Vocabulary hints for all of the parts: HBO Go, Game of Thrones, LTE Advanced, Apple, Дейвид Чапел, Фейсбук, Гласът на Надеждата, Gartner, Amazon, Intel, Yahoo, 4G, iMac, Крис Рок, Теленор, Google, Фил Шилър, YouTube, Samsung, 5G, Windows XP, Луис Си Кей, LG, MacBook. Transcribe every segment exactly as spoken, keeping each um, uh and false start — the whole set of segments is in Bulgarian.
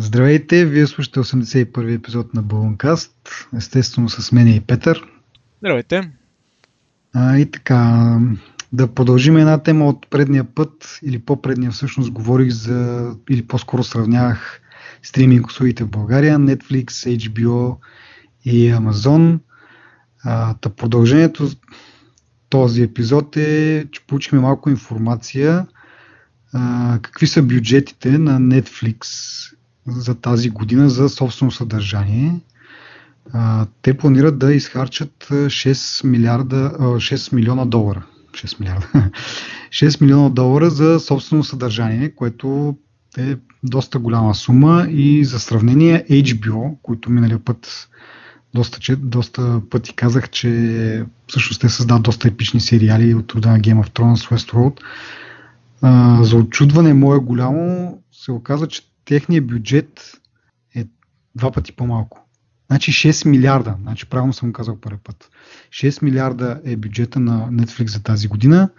Здравейте, вие слушате осемдесет и първи епизод на Балонкаст, естествено с мен и Петър. Здравейте. А, и така, да продължим една тема от предния път, или по-предния всъщност говорих за, или по-скоро сравнявах стриминг услугите в България, Netflix, Ейч Би О и Amazon. А, тъп, продължението този епизод е, че получихме малко информация а, какви са бюджетите на Netflix за тази година за собствено съдържание. А, те планират да изхарчат шест милиарда, шест милиона долара. шест милиарда. шест милиона долара за собствено съдържание, което е доста голяма сума, и за сравнение Ейч Би О, които миналия път доста, че, доста пъти казах, че всъщност те създават доста епични сериали от рода на Game of Thrones, Westworld. А, за отчудване мое голямо се оказа, че техният бюджет е два пъти по-малко. Значи шест милиарда, значи правилно съм казал първи път. шест милиарда е бюджета на Netflix за тази година.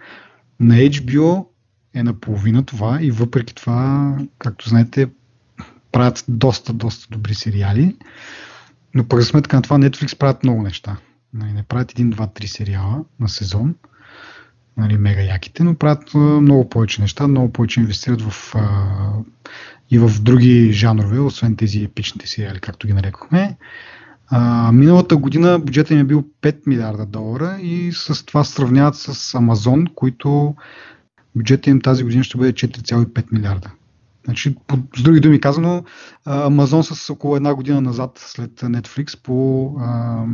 На Ейч Би О е наполовина това, и въпреки това, както знаете, правят доста, доста добри сериали. Но пък за сметка на това Netflix правят много неща. Не правят един, два, три сериала на сезон, нали, мега яките, но правят много повече неща, много повече инвестират в и в други жанрове, освен тези епичните сериали, както ги нарекохме. А, миналата година бюджетът им е бил пет милиарда долара, и с това сравняват с Amazon, които бюджетът им тази година ще бъде четири цяло и пет милиарда. Значи, по, с други думи казано, Amazon с около една година назад след Netflix по а,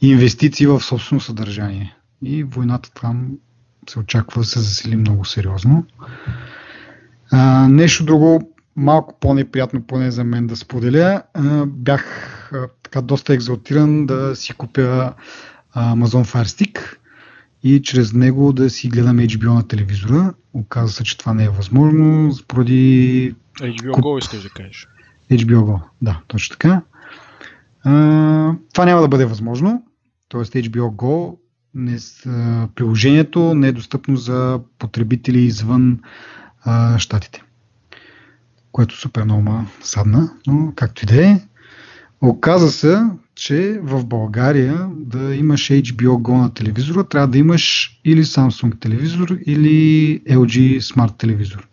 инвестиции в собствено съдържание. И войната там се очаква да се засили много сериозно. А, нещо друго, малко по-неприятно, поне за мен да споделя. А, бях а, така доста екзалтиран да си купя а, Amazon Fire Stick и чрез него да си гледам Ейч Би О на телевизора. Оказва се, че това не е възможно поради... Ейч Би О Куп... Go искаш да кажеш. Ейч Би О Go, да, точно така. А, това няма да бъде възможно. Тоест Ейч Би О Go, не, а, приложението не е достъпно за потребители извън щатите, което супер много ма садна, но както и да е. Оказа се, че в България да имаш Ейч Би О Go на телевизора, трябва да имаш или Samsung телевизор, или Ел Джи Smart телевизор.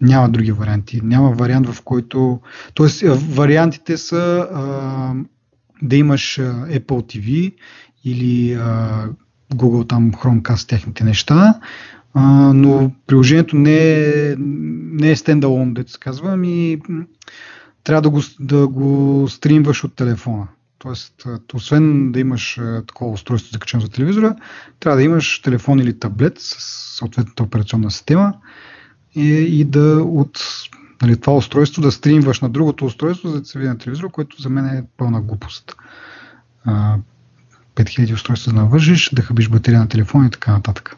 Няма други варианти. Няма вариант, в който... Тоест, вариантите са а, да имаш Apple Ти Ви или а, Google там Chromecast, техните неща, Uh, но приложението не е, не е стендалон, дето се казва, ами трябва да го, да го стримваш от телефона. Тоест, освен да имаш такова устройство закачено за телевизора, трябва да имаш телефон или таблет с съответната операционна система и, и да от, нали, това устройство да стримваш на другото устройство, за да се види на телевизора, което за мен е пълна глупост. Uh, пет хиляди устройства да навържиш, да хабиш батерия на телефона и така нататък.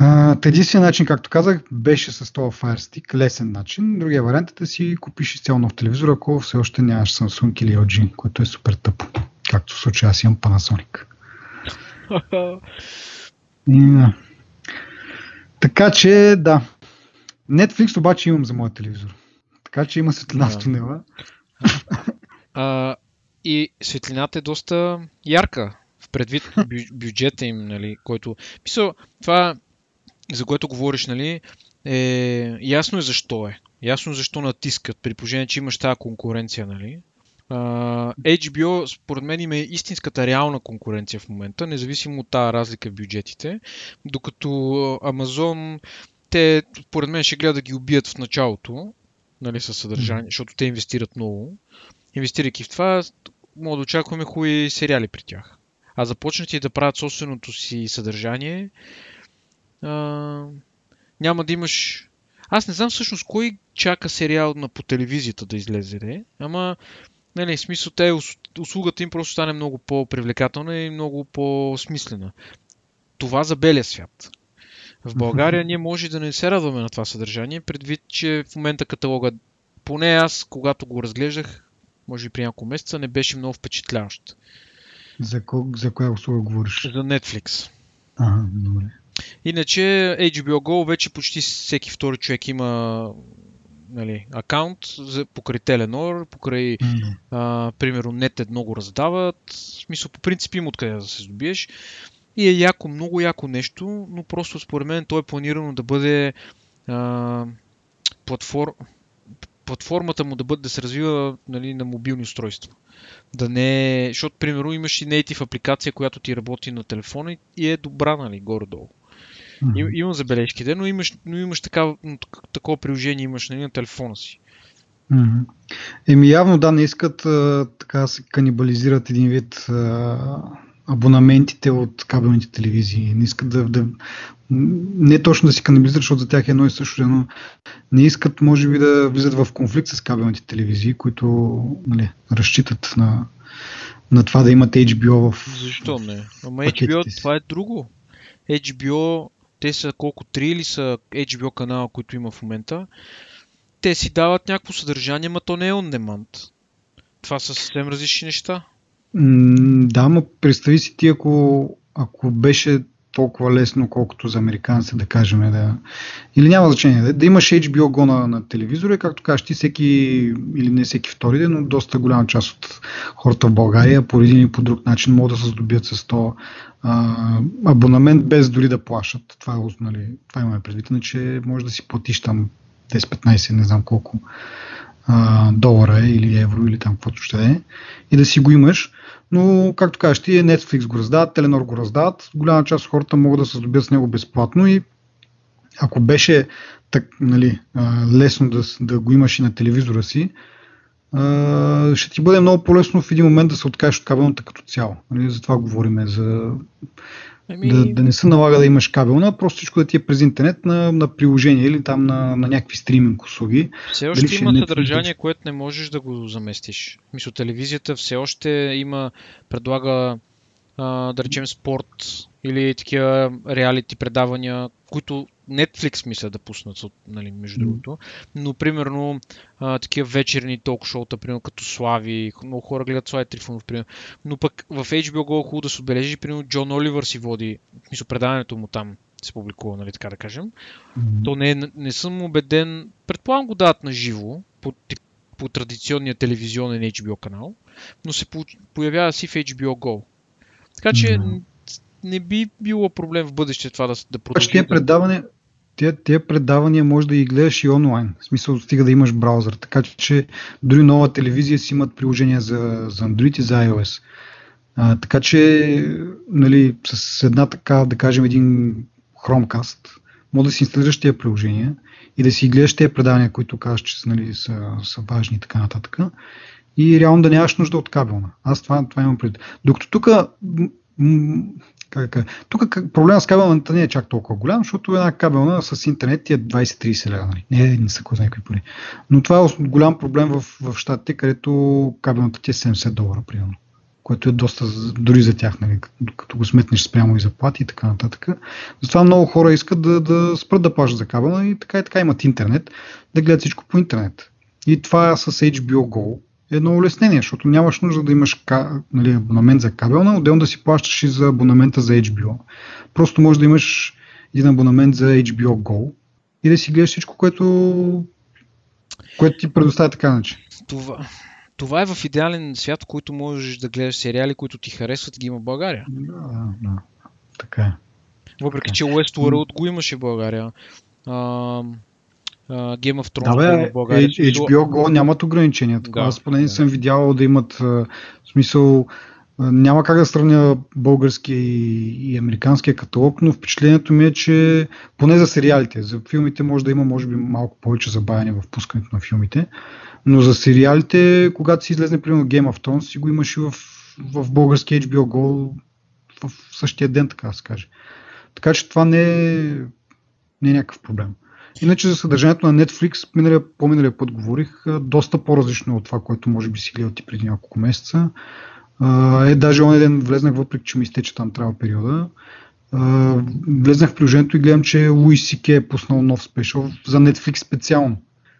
Uh, единствен начин, както казах, беше с този Fire Stick, лесен начин. Другия вариант е да си купиш изцяло нов телевизор, ако все още нямаш Samsung или Ел Джи, което е супер тъпо. Както в случая аз имам Panasonic. Yeah. Така че, да. Netflix обаче имам за моя телевизор. Така че има светлина yeah. в тунела. uh, и светлината е доста ярка, в предвид бю- бюджета им, нали, който... Мисля, това... за което говориш, нали, е... ясно е защо е. Ясно е защо натискат, при положение, че имаш тази конкуренция, нали. Uh, Ейч Би О, според мен, има истинската реална конкуренция в момента, независимо от тази разлика в бюджетите, докато Amazon, те, според мен, ще гледат да ги убият в началото, нали, със съдържание, mm-hmm. защото те инвестират много. Инвестирайки в това, мога да очакваме хубави сериали при тях. А започнат и да правят собственото си съдържание, Uh, няма да имаш... Аз не знам всъщност кой чака сериал на по телевизията да излезе, де? Ама, нали, в смисъл, те, услугата им просто стане много по-привлекателна и много по-смислена. Това за белия свят. В България ние може да не се радваме на това съдържание, предвид, че в момента каталога, поне аз, когато го разглеждах, може и при няколко месеца, не беше много впечатляващ. За, ко- за коя услуга говориш? За Netflix. Ага, добре. Иначе Ейч Би О Go вече почти всеки втори човек има нали, акаунт за, покрай Теленор, покрай mm-hmm. а, примерно Нет едно го раздават. В смисъл, по принцип им откъде да се здобиеш. И е яко, много яко нещо, но просто според мен то е планирано да бъде а, платформ... платформата му да бъде да се развива, нали, на мобилни устройства. Да не, защото, примерно, имаш и native апликация, която ти работи на телефона и е добра, нали, горе-долу. Mm-hmm. Имам забележките, но имаш, но имаш такава, такова приложение имаш, нали, на телефона си. Mm-hmm. Еми явно да, не искат а, така се канибализират един вид а, абонаментите от кабелните телевизии. Не искат да, да не точно да си канибализират, защото за тях е едно и също, но не искат, може би, да влизат в конфликт с кабелните телевизии, които, нали, разчитат на, на това да имат Ейч Би О в. Защо не? Ама Ейч Би О това е друго. Ейч Би О, те са колко, три или са Ейч Би О канала, които има в момента, те си дават някакво съдържание, но то не е on demand. Това са съвсем различни неща. М, да, но представи си ти, ако, ако беше толкова лесно, колкото за американците, да кажем, да. Или няма значение, да, да имаш Ейч Би О Go на, на телевизора и, както кажеш ти, всеки или не всеки втори ден, но доста голяма част от хората в България по един или по друг начин могат да се здобият с този абонамент без дори да плащат. Това, е, нали, това имаме предвид, че може да си платиш там десет-петнайсет, не знам колко а, долара или евро или там каквото ще е и да си го имаш. Но, както кажеш ти, Netflix го раздават, Теленор го раздават, голяма част от хората могат да се здобият с него безплатно и ако беше так, нали, лесно да, да го имаш и на телевизора си, ще ти бъде много по-лесно в един момент да се откажеш от кабелната като цяло. Нали, за това говорим, за ами... да, да не се налага да имаш кабелна, просто всичко да ти е през интернет на, на приложение или там на, на някакви стриминг услуги. Все още дали има съдържание, което не можеш да го заместиш. Мисля, телевизията все още има, предлага, а, да речем, спорт или такива реалити предавания, които Netflix мисля да пуснат, нали, между другото, но примерно а, такива вечерни ток-шоута, примерно като Слави, много хора гледат Слави Трифонов, примерно. Но пък в Ейч Би О Go хубаво да се отбележи, примерно Джон Оливер си води, мисля, предаването му там се публикува, нали, така да кажем. Mm-hmm. То не, не съм убеден, предполагам го дават на живо, по, по традиционния телевизионен Ейч Би О канал, но се по, появява си в Ейч Би О Go. Така че mm-hmm. не би било проблем в бъдеще това да, да продължи. Тие предавания, тие, тие предавания може да ги гледаш и онлайн. В смисъл, стига да имаш браузър. Така че дори нова телевизия си имат приложения за, за Android и за iOS. А, така че, нали, с една така, да кажем, един Chromecast, може да си инсталираш тия приложения и да си гледаш тия предавания, които казваш, че са, нали, са, са важни и така нататък. И реално да нямаш нужда от кабелна. Аз това, това имам предвид. Докато тук... Как, тук проблема с кабелната не е чак толкова голям, защото една кабелна с интернет е двайсет-трийсет лева. Нали? Не, не са кой знае какви пари. Но това е голям проблем в, в щатите, където кабелната ти е седемдесет долара, примерно, което е доста дори за тях, нали? Като го сметнеш спрямо и заплати и така нататък. Затова много хора искат да, да спрат да плащат за кабелна и така и така имат интернет, да гледат всичко по интернет. И това с Ейч Би О Go е едно улеснение, защото нямаш нужда да имаш, нали, абонамент за кабелна, отделно да си плащаш и за абонамента за Ейч Би О. Просто можеш да имаш един абонамент за Ейч Би О Go и да си гледаш всичко, което, което ти предоставя така начин. Това, това е в идеален свят, в който можеш да гледаш сериали, които ти харесват, ги има в България. Да, да, така е. Въпреки, че Westworld го имаше в България. А, Uh, Game of Thrones. Да, бе, в България. Ейч Би О Go нямат ограничения. Да, аз поне не да. съм видял да имат, в смисъл, няма как да сравня българския и, и американския каталог, но впечатлението ми е, че поне за сериалите, за филмите може да има, може би, малко повече забавяне в пускането на филмите, но за сериалите, когато си излезне, примерно, Game of Thrones, си го имаш и в, в българския Ейч Би О Go в същия ден, така да се каже. Така че това не е, не е някакъв проблем. Иначе за съдържанието на Netflix, миналия, по-миналия път говорих, доста по-различно от това, което може би си гледал ти преди няколко месеца. Е, даже онен ден влезнах, въпреки че ми изтече там трябва периода. Е, влезнах в приложението и гледам, че Луис Си Кей е пуснал нов спешъл за Netflix специално,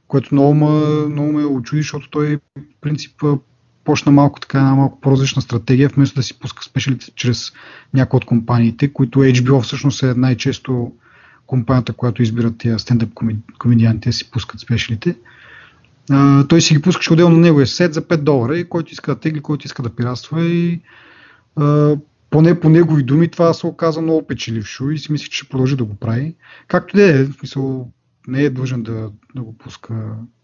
което много ме, много ме очуди, защото той в принцип почна малко така, една малко по-различна стратегия, вместо да си пуска спешълите чрез някои от компаниите, които Ейч Би О всъщност е най-често компанията, която избират тия стендъп комедианти, те си пускат спешилите. Uh, той си ги пускаше отделно, него е сет за пет долара, и който иска да тегли, който иска да пиратства, и uh, поне по негови думи това се оказа много печелившо и си мислих, че ще продължи да го прави. Както не е, в смисъл, не е длъжен да, да го пуска,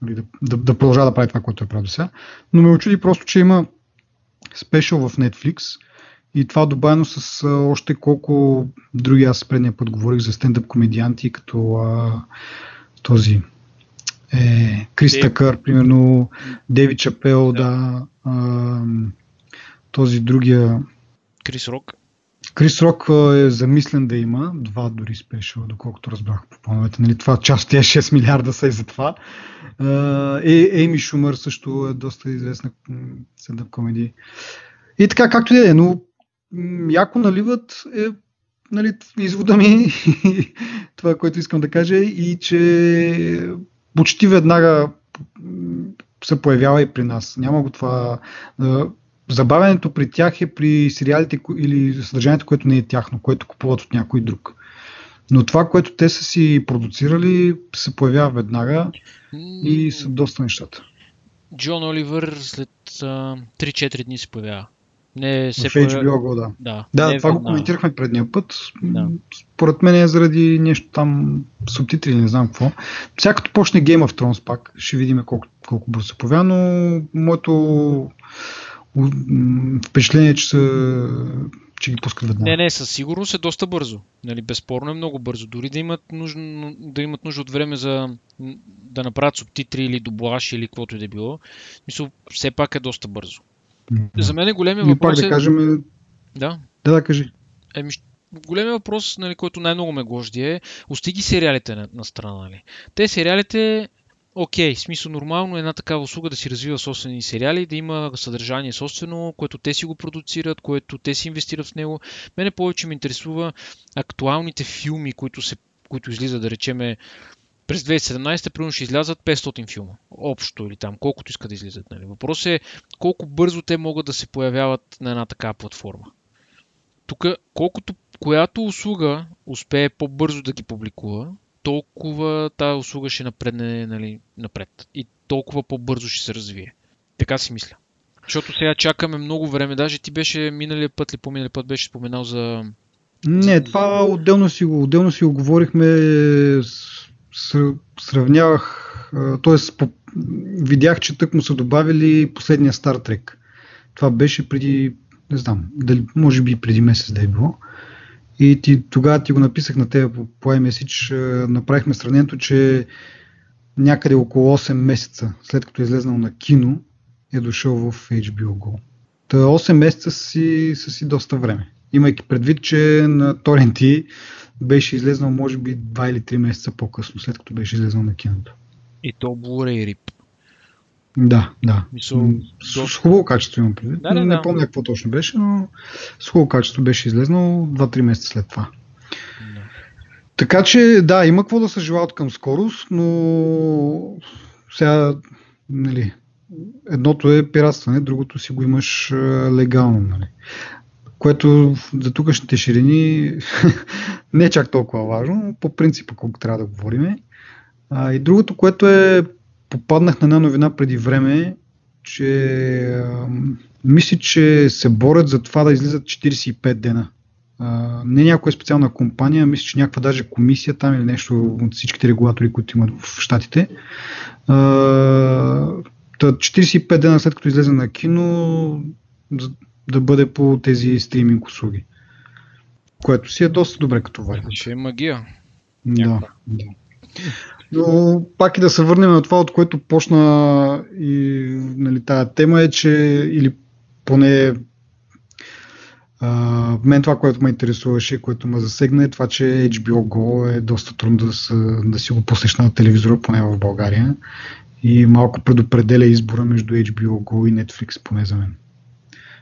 нали, да, да, да продължа да прави това, което е правил сега. Но ме очуди просто, че има спешъл в Netflix и това добавено с uh, още колко други, аз предния път говорих за стендъп комедианти, като uh, този... Е, Крис Такър, примерно, Дейвид Чапел, да, да а, този другия... Крис Рок. Крис Рок е замислен да има два дори спешъл, доколкото разбрах по плановете. Нали, това част, тия шест милиарда са и за това. Е, Ейми Шумър също е доста известна стендъп комеди. И така, както и е, но яко наливат е, нали, извода ми, това, което искам да кажа, и че... Почти веднага се появява и при нас. Няма го това. Забавянето при тях е при сериалите или съдържанието, което не е тяхно, което купуват от някой друг. Но това, което те са си продуцирали, се появява веднага и са доста нещата. Джон Оливер след три-четири дни се появява. Не се в Ейч Би О Go, да. Да, да, това го коментирахме предния път. Да. Според мен е заради нещо там, субтитри, не знам какво. Сега като почне Game of Thrones пак, ще видим колко, колко бързо се появя, но моето впечатление е, че, са, че ги пускат веднага. Не, не, със сигурност е доста бързо. Нали, безспорно е много бързо. Дори да имат нужда, да имат нужда от време за да направят субтитри или дублаж или каквото и да било, мисля, все пак е доста бързо. За мен е големия въпрос. Пак да кажем... Да, да, да кажи. Еми, големия въпрос, нали, който най-много ме гожди е, остиги сериалите на, на страна. Нали. Те сериалите, окей, в смисъл нормално е една такава услуга да си развива собствени сериали, да има съдържание собствено, което те си го продуцират, което те си инвестират в него. Мене повече ме интересува актуалните филми, които, се, които излизат, да речеме, през две хиляди и седемнадесета примерно ще излязат петстотин филма, общо или там, колкото искат да излизат. Нали. Въпрос е колко бързо те могат да се появяват на една такава платформа. Тук, колкото която услуга успее по-бързо да ги публикува, толкова тази услуга ще напредне, нали, напред и толкова по-бързо ще се развие. Така си мисля. Защото сега чакаме много време, даже ти беше миналия път ли по-миналия път беше споменал за... Не, това отделно си го, отделно си го говорихме с... сравнявах, т.е. видях, че тък му са добавили последния Star Trek. Това беше преди, не знам, дали, може би преди месец да е било. И ти, тогава ти го написах на тебе по, по iMessage, направихме сравнението, че някъде около осем месеца след като е излезнал на кино, е дошъл в Ейч Би О Go. Та осем месеца си, са си доста време. Имайки предвид, че на торенти беше излезнал може би два или три месеца по-късно, след като беше излезнал на киното. И то Blu-ray рип. Да, да. Мисъл... С хубаво качество имам предвид. Да, да, да. Не помня какво точно беше, но с хубаво качество беше излезнал два-три месеца след това. Да. Така че, да, има какво да се желая към скорост, но сега, нали, едното е пиратстване, другото си го имаш легално, нали. Което за тукашните ширини не е чак толкова важно, но по принципа колко трябва да говорим. А, и другото, което е, попаднах на една новина преди време, че а, мисля, че се борят за това да излизат четиридесет и пет дена. А, не някоя специална компания, мисля, че някаква даже комисия там или нещо от всичките регулатори, които имат в щатите. А, четиридесет и пет дена след като излезе на кино, да бъде по тези стриминг услуги. Което си е доста добре като вариант. Ще е магия. Да, да. Но пак и да се върнем на това, от което почна и, нали, тая тема е, че или поне а, мен това, което ме интересуваше, което ме засегна е това, че Ейч Би О Go е доста трудно да, са, да си го пуснеш на телевизора, поне в България. И малко предопределя избора между Ейч Би О Go и Netflix, поне за мен.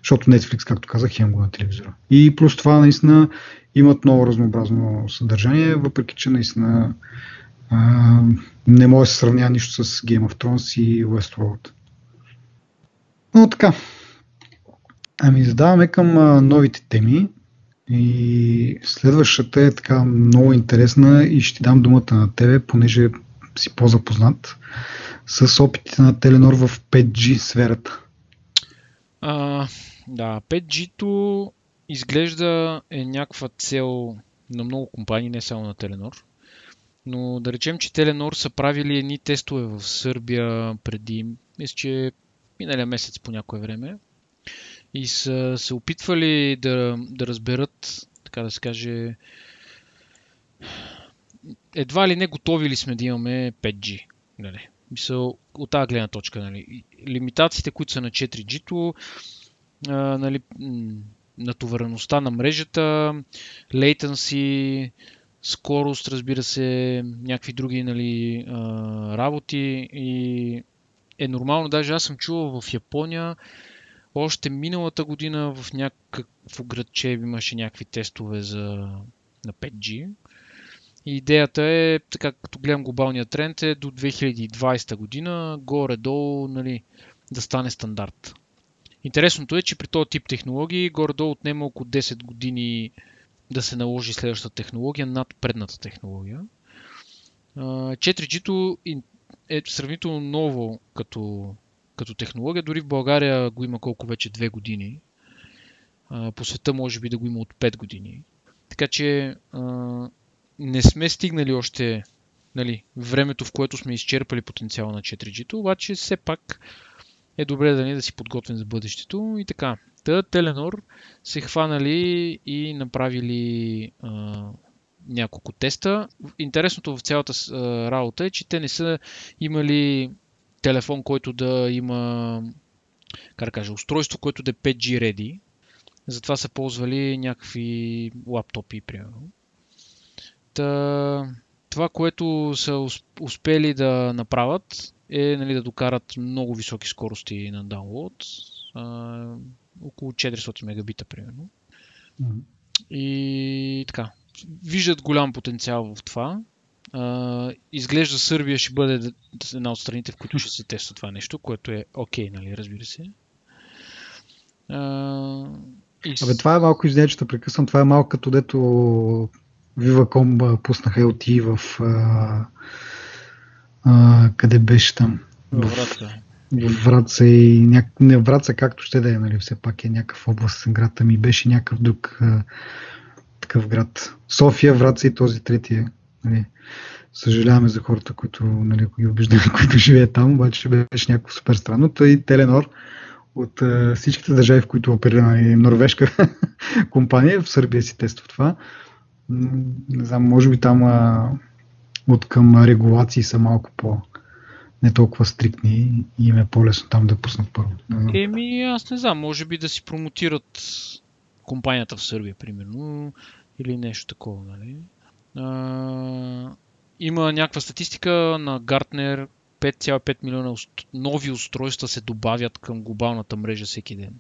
Защото Netflix, както казах, имам го на телевизора. И плюс това наистина имат много разнообразно съдържание, въпреки че наистина а, не може да се сравнява нищо с Game of Thrones и Westworld. Но така. Ами задаваме към а, новите теми. И следващата е така много интересна и ще ти дам думата на тебе, понеже си по-запознат с опитите на Теленор в пет джи сферата. А, да, пет джи-то изглежда е някаква цел на много компании, не само на Теленор. Но да речем, че Теленор са правили едни тестове в Сърбия преди, мисля, че миналия месец по някое време. И са се опитвали да, да разберат, така да се каже, едва ли не готови ли сме да имаме пет джи. Нали? Мисъл, от тази гледна точка. Нали? Лимитациите, които са на четири джи-то, нали, натовареността на мрежата, latency, скорост, разбира се, някакви други, нали, работи. И е нормално, даже аз съм чувал в Япония, още миналата година в някакво градче имаше някакви тестове за, на пет джи. И идеята е, така като гледам глобалния тренд, е до две хиляди и двадесета година, горе-долу, нали, да стане стандарт. Интересното е, че при този тип технологии горе-долу отнема около десет години да се наложи следващата технология над предната технология. четири джи-то е сравнително ново като като технология, дори в България го има колко вече две години. По света може би да го има от пет години. Така че а, не сме стигнали още, нали, времето, в което сме изчерпали потенциала на четири джи-то, обаче все пак е добре да ни да си подготвим за бъдещето и така. Та Теленор се хванали и направили а, няколко теста. Интересното в цялата а, работа е, че те не са имали телефон, който да има, как да кажа, устройство, което да е пет джи ready. Затова са ползвали някакви лаптопи, примерно. Та, това, което са успели да направят, е, нали, да докарат много високи скорости на download. А, около четиристотин мегабита, примерно. Mm-hmm. И така. Виждат голям потенциал в това. Uh, изглежда Сърбия ще бъде една от страните, в които ще се тества това нещо, което е окей, okay, нали, разбира се. Uh, и... Абе, това е малко, извиня, че те прекъсвам, това е малко като дето Viva.com пуснаха ел ти и в uh, uh, къде беше там? Във Враца. В Враца и няк... не Враца, както ще да е, нали, все пак е някакъв областен град, ами беше някакъв друг uh, такъв град. София, Враца и този третия. Нали, съжаляваме за хората, които, нали, ги обиждаме, които живеят там, обаче беше някакво супер странно. И Теленор от е, всичките държави, в които оперира и норвежка компания, в Сърбия си тества това. Не знам, може би там а, от към регулации са малко по не толкова стриктни и им е по-лесно там да пуснат първо. Еми, аз не знам, може би да си промотират компанията в Сърбия, примерно, или нещо такова, нали? Uh, има някаква статистика на Гартнер, пет цяло и пет милиона уст... нови устройства се добавят към глобалната мрежа всеки ден.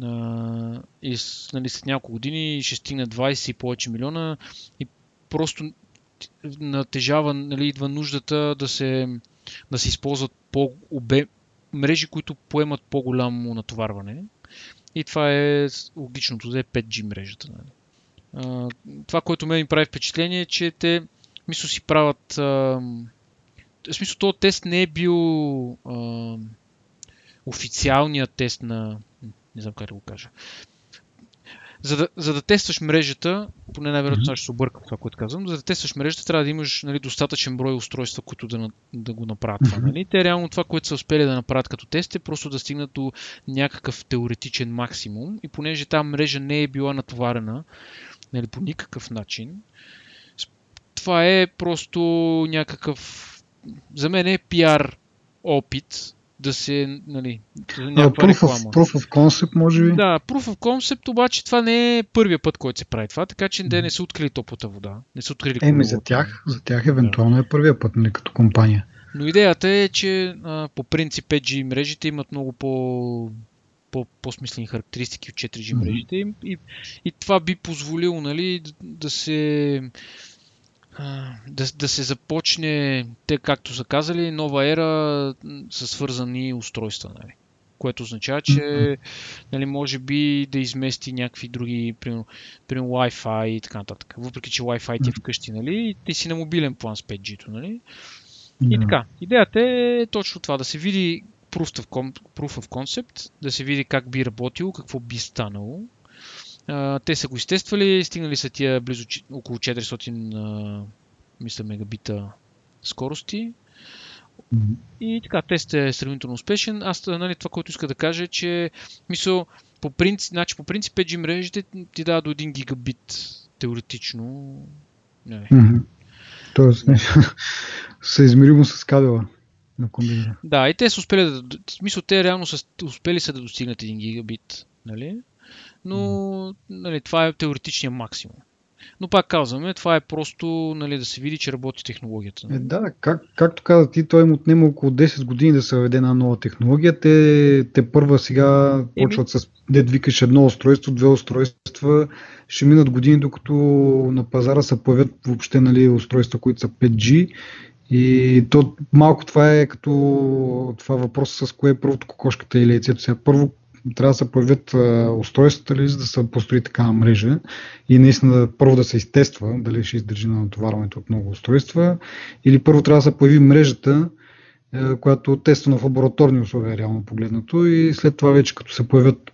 Uh, и, нали, след няколко години ще стигне двадесет и повече милиона и просто натежава, нали, идва нуждата да се, да се използват по-обем... мрежи, които поемат по-голямо натоварване. И това е логичното, да е пет джи мрежата. Нали. Uh, това, което мен ми прави впечатление, е, че те, мисля, си правят... Uh, в смисъл, този тест не е бил uh, официалният тест на... Не знам как да го кажа. За да, за да тестваш мрежата, поне най-вероятно mm-hmm. ще се объркам това, което казвам, за да тестваш мрежата, трябва да имаш, нали, достатъчен брой устройства, които да, да го направят. Mm-hmm. Нали? Те реално това, което са успели да направят като тест, е просто да стигнат до някакъв теоретичен максимум. И понеже тази мрежа не е била натоварена, нали, по никакъв начин. Това е просто някакъв... За мен е пиар опит да се... Нали, някаква реклама. Proof of concept, може би? Да, proof of concept, обаче това не е първия път, който се прави това, така че не са открили топлата вода. Не са открили Еми, за тях, за тях евентуално да. е първия път, нали, като компания. Но идеята е, че а, по принцип пет джи мрежите имат много по... по-смислени характеристики от четири джи мрежите им и, и това би позволило, нали, да се да, да се започне, те както са казали, нова ера със свързани устройства. Нали. което означава, че нали, може би да измести някакви други, примерно, примерно Wi-Fi и така нататък. Въпреки, че Wi-Fi ти е вкъщи, нали, ти си на мобилен план с пет джи-то. Нали. И така, идеята е точно това, да се види proof of concept, да се види как би работило, какво би станало. Uh, те са го изтествали, стигнали са тия близо около четиристотин uh, мисля, мегабита скорости. Mm-hmm. И така, тест е сравнително успешен. Аз, нали, това, което иска да кажа е, че мисъл, по принцип, значи, по принцип пет джи мрежите ти дава до един гигабит теоретично. Не. Mm-hmm. Тоест, съизмеримо с кабела. На комбина. Да, и те са успели да, мисъл, те реално са успели са да достигнат един гигабит, нали? Но нали, това е теоретичният максимум. Но пак казваме, това е просто нали, да се види, че работи технологията. Е, да, как, както каза ти, той им отнема около десет години да се въведе една нова технология. Те, те първа сега е, почват с, дед викаш едно устройство, две устройства. Ще минат години, докато на пазара се появят въобще нали, устройства, които са пет джи. И то малко това е като това въпрос с кое е първото кокошката и лейцето. Сега първо трябва да се появят устройствата, за да се построи такава мрежа и наистина първо да се изтества, дали ще издържи на натоварването от много устройства, или първо трябва да се появи мрежата, която тества в лабораторни условия, реално погледнато, и след това вече като се появят,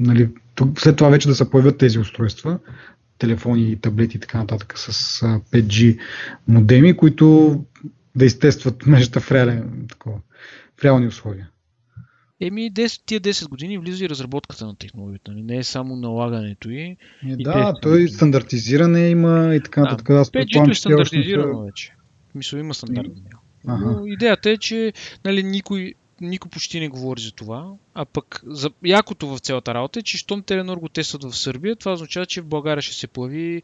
нали, след това вече да се появят тези устройства, телефони и таблети и така нататък с пет джи модеми, които да изтестват мрежата в реални, такова, в реални условия. Еми, тия десет години влиза и разработката на технологията, не е само налагането й. Е, и да, то и стандартизиране има и така нататък. Да, пет джи-то е стандартизирано още... вече. Мисля, има стандартни. Ага. Идеята е, че нали, никой, никой почти не говори за това, а пък за... якото в цялата работа е, че щом Теленор го тестват в Сърбия, това означава, че в България ще се появи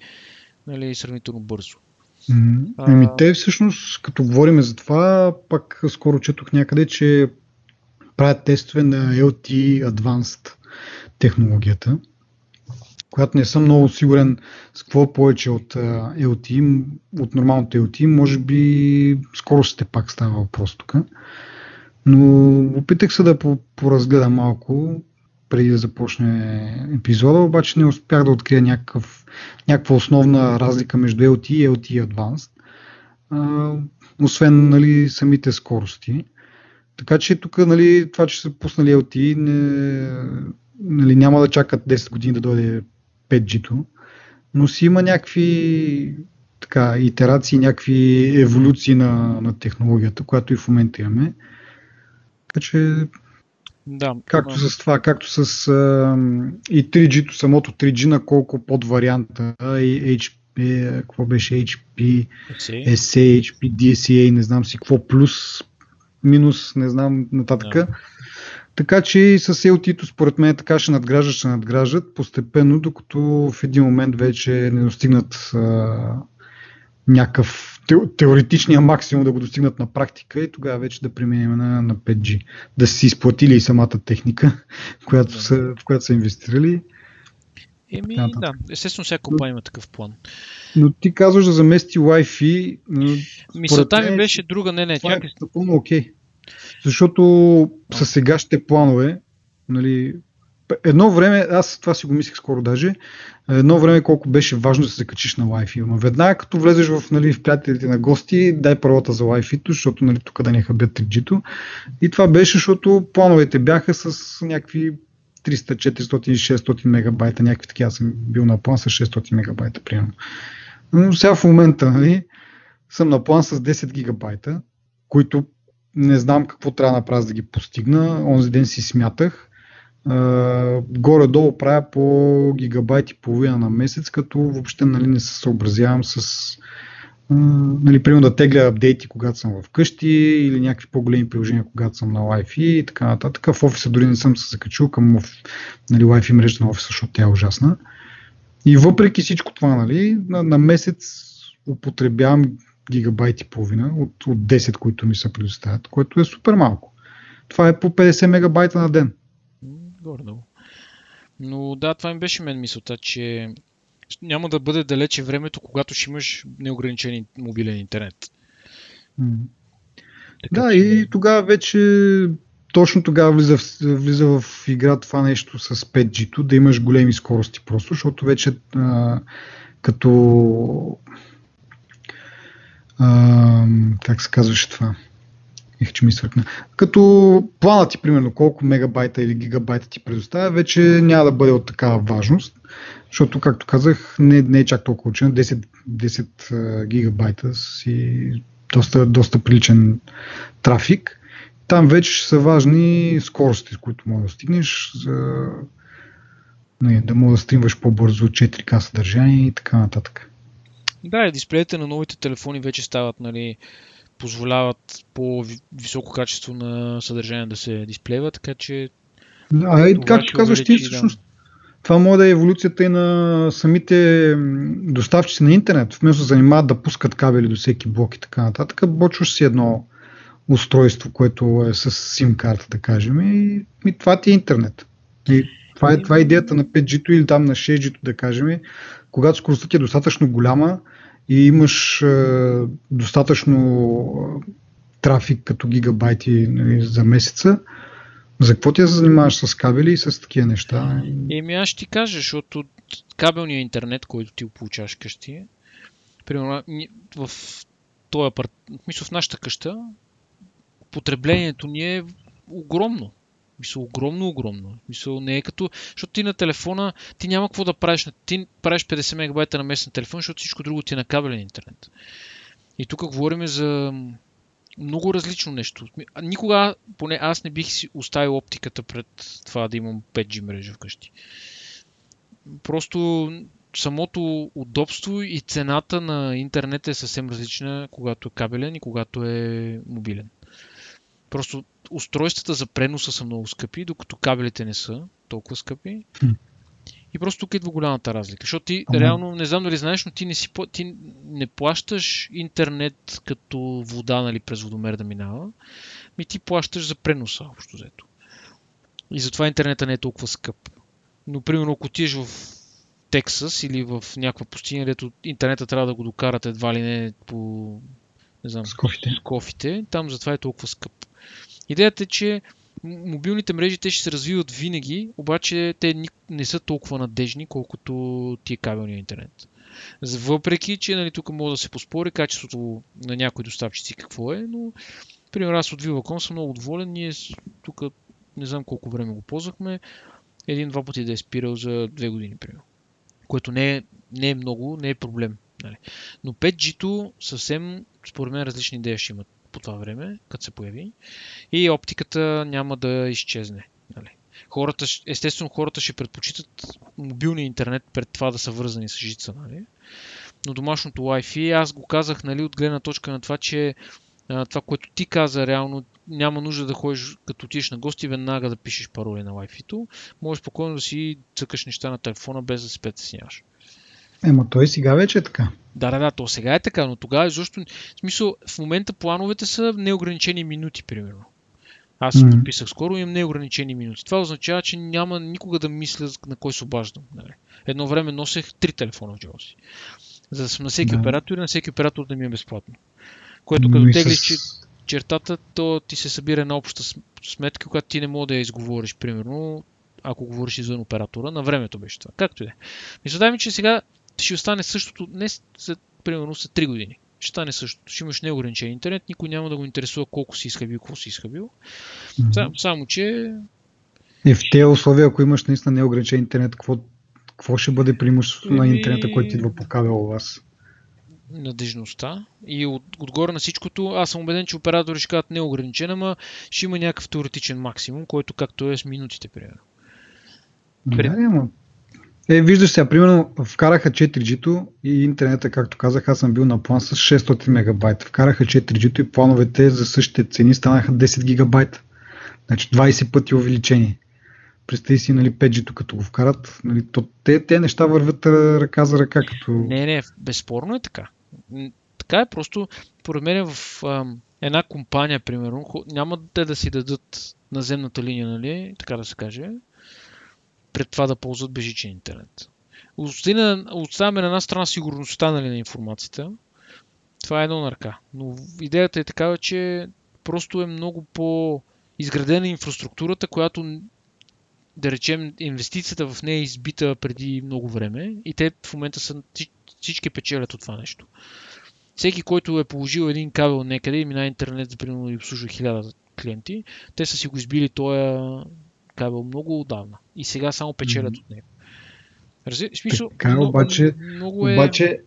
нали, сравнително бързо. Mm-hmm. А... Еми, те всъщност, като говорим за това, пак скоро четох някъде, че правят тестове на ел ти и Advanced технологията, която не съм много сигурен с какво повече от ел ти и, от нормалното ел ти и, може би скоростите пак става въпрос тук. Но опитах се да поразгледам малко преди да започне епизода, обаче не успях да открия някакъв, някаква основна разлика между ел ти и и ел ти и Advanced, а, освен нали, самите скорости. Така че тук нали, това, че са пуснали ел ти и, не, нали, няма да чакат десет години да дойде пет джи-то, но си има някакви така, итерации, някакви еволюции на, на технологията, която и в момента имаме. Така че, да, както да. С това, както с и три джи-то, самото три джи на колко подварианта и ейч пи, какво беше ейч пи, ес ей, ейч пи, ди ес ей, не знам си какво плюс, минус, не знам, нататък. Yeah. Така че и с ел ти и-то според мен така ще надграждат, ще надграждат постепенно, докато в един момент вече не достигнат а, някакъв теоретичния максимум да го достигнат на практика и тогава вече да преминем на, на пет джи. Да си изплатили и самата техника, която yeah. са, в която са инвестирали. Еми, да, естествено всяка компания има такъв план. Но ти казваш да замести Wi-Fi. Мисълта ми беше друга, не, не. Това е напълно окей. Защото no. със сегашните планове, нали, едно време, аз това си го мислих скоро даже, едно време колко беше важно да се закачиш на Wi-Fi. Но веднага като влезеш в, нали, в приятелите на гости, дай правата за Wi-Fi-то, защото нали, тук да не хабят три джи-то. И това беше, защото плановете бяха с някакви триста, четиристотин, шестстотин мегабайта, някакви такива, съм бил на план с шестстотин мегабайта, примерно. Но сега в момента нали, съм на план с десет гигабайта, които не знам какво трябва да направя да ги постигна. Онзи ден си смятах. Горе-долу правя по гигабайт и половина на месец, като въобще нали, не се съобразявам с нали, примерно да тегля апдейти, когато съм вкъщи или някакви по-големи приложения, когато съм на Wi-Fi и така нататък. В офиса дори не съм се закачил към нали, Wi-Fi мрежата на офиса, защото тя е ужасна. И въпреки всичко това, нали, на, на месец употребявам гигабайт и половина от, от десет, които ми се предоставят, което е супер малко. Това е по петдесет мегабайта на ден. Гордо. Но да, това ми беше мен мисълта, че няма да бъде далече времето, когато ще имаш неограничен мобилен интернет. Така, да, че... и тогава вече точно тогава влиза, влиза в игра това нещо с пет джи-то, да имаш големи скорости просто, защото вече а, като а, как се казваше това? Ех, че ми свъркна. Като планът ти, примерно, колко мегабайта или гигабайта ти предоставя, вече няма да бъде от такава важност, защото, както казах, не, не е чак толкова учен. десет, десет гигабайта си доста, доста приличен трафик. Там вече ще са важни скорости, с които може да стигнеш, за не, да може да стримваш по-бързо четири К съдържание и така нататък. Да, дисплеите на новите телефони вече стават, нали, позволяват по-високо качество на съдържание да се дисплеева, така че... А, и както казваш ти, всъщност, това може да е еволюцията и на самите доставчици на интернет. Вместо да занимават да пускат кабели до всеки блок и така нататък, бочваш си едно устройство, което е с сим-карта, да кажем, и, и това ти е интернет. И това е, това е идеята на пет джи-то или там на шест джи-то, да кажем, когато скоростта ти е достатъчно голяма и имаш е, достатъчно е, трафик като гигабайти, нали, за месеца, за какво ти се занимаваш с кабели и с такива неща? Еми аз ще ти кажа, защото кабелният интернет, който ти получаваш къщи, примерно в този апарт, мисля, в нашата къща, потреблението ни е огромно. Мисля, огромно, огромно. Мисля, не е като... Защото ти на телефона, ти няма какво да правиш. Ти правиш петдесет мегабайта на местен телефон, защото всичко друго ти е на кабелен интернет. И тук говорим за много различно нещо. Никога, поне аз не бих си оставил оптиката пред това да имам пет джи мрежа вкъщи. Просто самото удобство и цената на интернет е съвсем различна, когато е кабелен и когато е мобилен. Просто устройствата за преноса са много скъпи, докато кабелите не са толкова скъпи. И просто тук идва голямата разлика. Защото ти, ага, реално, не знам дали знаеш, но ти не, си, ти не плащаш интернет като вода, нали, през водомер да минава. Ми ти плащаш за преноса, общо взето. И затова интернета не е толкова скъп. Но, примерно, ако ти еш в Тексас или в някаква пустиня, дето интернета трябва да го докарат едва ли не по... не знам, с кофите. С кофите, там затова е толкова скъп. Идеята е, че мобилните мрежи те ще се развиват винаги, обаче те не са толкова надежни, колкото тия кабелния интернет. Въпреки, че, нали, тук може да се поспори качеството на някои доставчици какво е, но примерно аз от Viva.com съм много доволен. Ние тук не знам колко време го ползвахме, един-два пъти да е спирал за две години, примерно. Което не е, не е много, не е проблем. Нали. Но пет джи-то съвсем, според мен, различни идеи ще имат по това време, като се появи. И оптиката няма да изчезне. Нали. Хората, естествено, хората ще предпочитат мобилния интернет пред това да са вързани с жица. Нали. Но домашното Wi-Fi, аз го казах, нали, от гледна точка на това, че това, което ти каза, реално няма нужда да ходиш, като отидеш на гости, веднага да пишеш пароли на Wi-Fi-то. Можеш спокойно да си цъкаш неща на телефона, без да се притесняваш. Ема той сега вече е така. Да, да, да, то сега е така, но тогава изобщо... В смисъл, в момента плановете са неограничени минути, примерно. Аз се mm-hmm. подписах скоро, имам неограничени минути. Това означава, че няма никога да мисля на кой се обаждам. Нали. Едно време носех три телефона в джоба си. За да съм на всеки да. оператор и на всеки оператор да ми е безплатно. Което като теглиш с... чертата, то ти се събира една обща сметка, която ти не мога да я изговориш, примерно, ако говориш извън оператора. На времето беше това. Както и да е. Мисля ми, че сега ще остане същото, не след, примерно след три години. Ще стане същото. Ще имаш неограничен интернет, никой няма да го интересува колко си изхабил, какво си изхабил. Mm-hmm. Сам, само, че... И в тези условия, ако имаш наистина неограничен интернет, какво, какво ще бъде преимуществото и... на интернета, който идва по кабел у вас? Надежността. И от, отгоре на всичкото, аз съм убеден, че оператори ще казват неограничен, ама ще има някакъв теоретичен максимум, който както е с минутите, примерно. Пред... Да, няма. Е, виждаш сега, примерно, вкараха четири джи-то и интернета, както казах, аз съм бил на план с шестстотин мегабайта. Вкараха четири джи-то и плановете за същите цени станаха десет гигабайта. Значи двайсет пъти увеличение. Представи си, нали, пет джи-то като го вкарат. Нали, то, те, те неща вървят ръка за ръка. Като... Не, не, безспорно е така. Така е просто, поред мен в ам, една компания, примерно, няма те да си дадат наземната линия, нали, така да се каже, пред това да ползват бежичен интернет. Оставяме на една страна сигурността, нали, на информацията. Това е едно на ръка. Но идеята е такава, че просто е много по изградена инфраструктурата, която, да речем, инвестицията в нея е избита преди много време и те в момента са, всички печелят от това нещо. Всеки, който е положил един кабел някъде и мина интернет, за примерно, и обслужва хиляда клиенти, те са си го избили този кабел много отдавна и сега само печелят mm-hmm. от него. Рази... Смисъл, така, много, обаче, много е... обаче,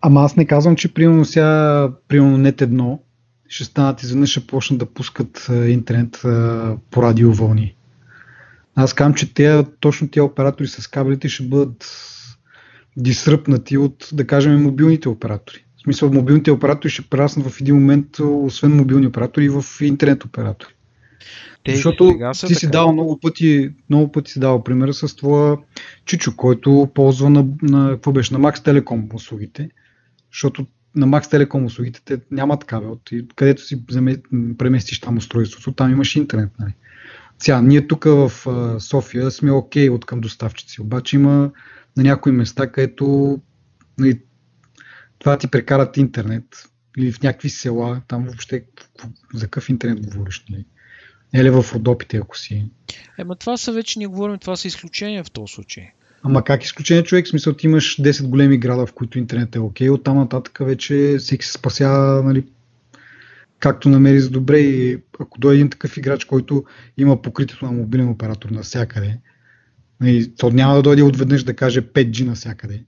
ама аз не казвам, че примерно сега, примерно нет едно, ще станат изведнъж ще почнат да пускат интернет а, по радиовълни. Аз казвам, че те, точно тези оператори с кабелите ще бъдат дисръпнати от, да кажем, мобилните оператори. В смисъл, мобилните оператори ще прераснат в един момент, освен мобилни оператори, и в интернет оператори. Те, защото ти си дал много пъти, много пъти си дал пример с твоя чичо, който ползва на, на, какво беше, на Max Telecom услугите, защото на Max Telecom услугите те нямат кабел, където си преместиш там устройството, там имаш интернет. Нали? Сега, ние тук в София сме окей от към доставчици, обаче има на някои места, където нали, това ти прекарат интернет или в някакви села, там въобще за какъв интернет говориш, нали? Или в Родопите, ако си. Ема това са вече, ние говорим, това са изключения в този случай. Ама как изключение, човек? В смисъл, ти имаш десет големи града, в които интернет е окей, оттам нататък вече всеки се спася, нали, както намери за добре. И ако дойде един такъв играч, който има покритието на мобилен оператор навсякъде, нали, то няма да дойде отведнъж да каже пет джи навсякъде.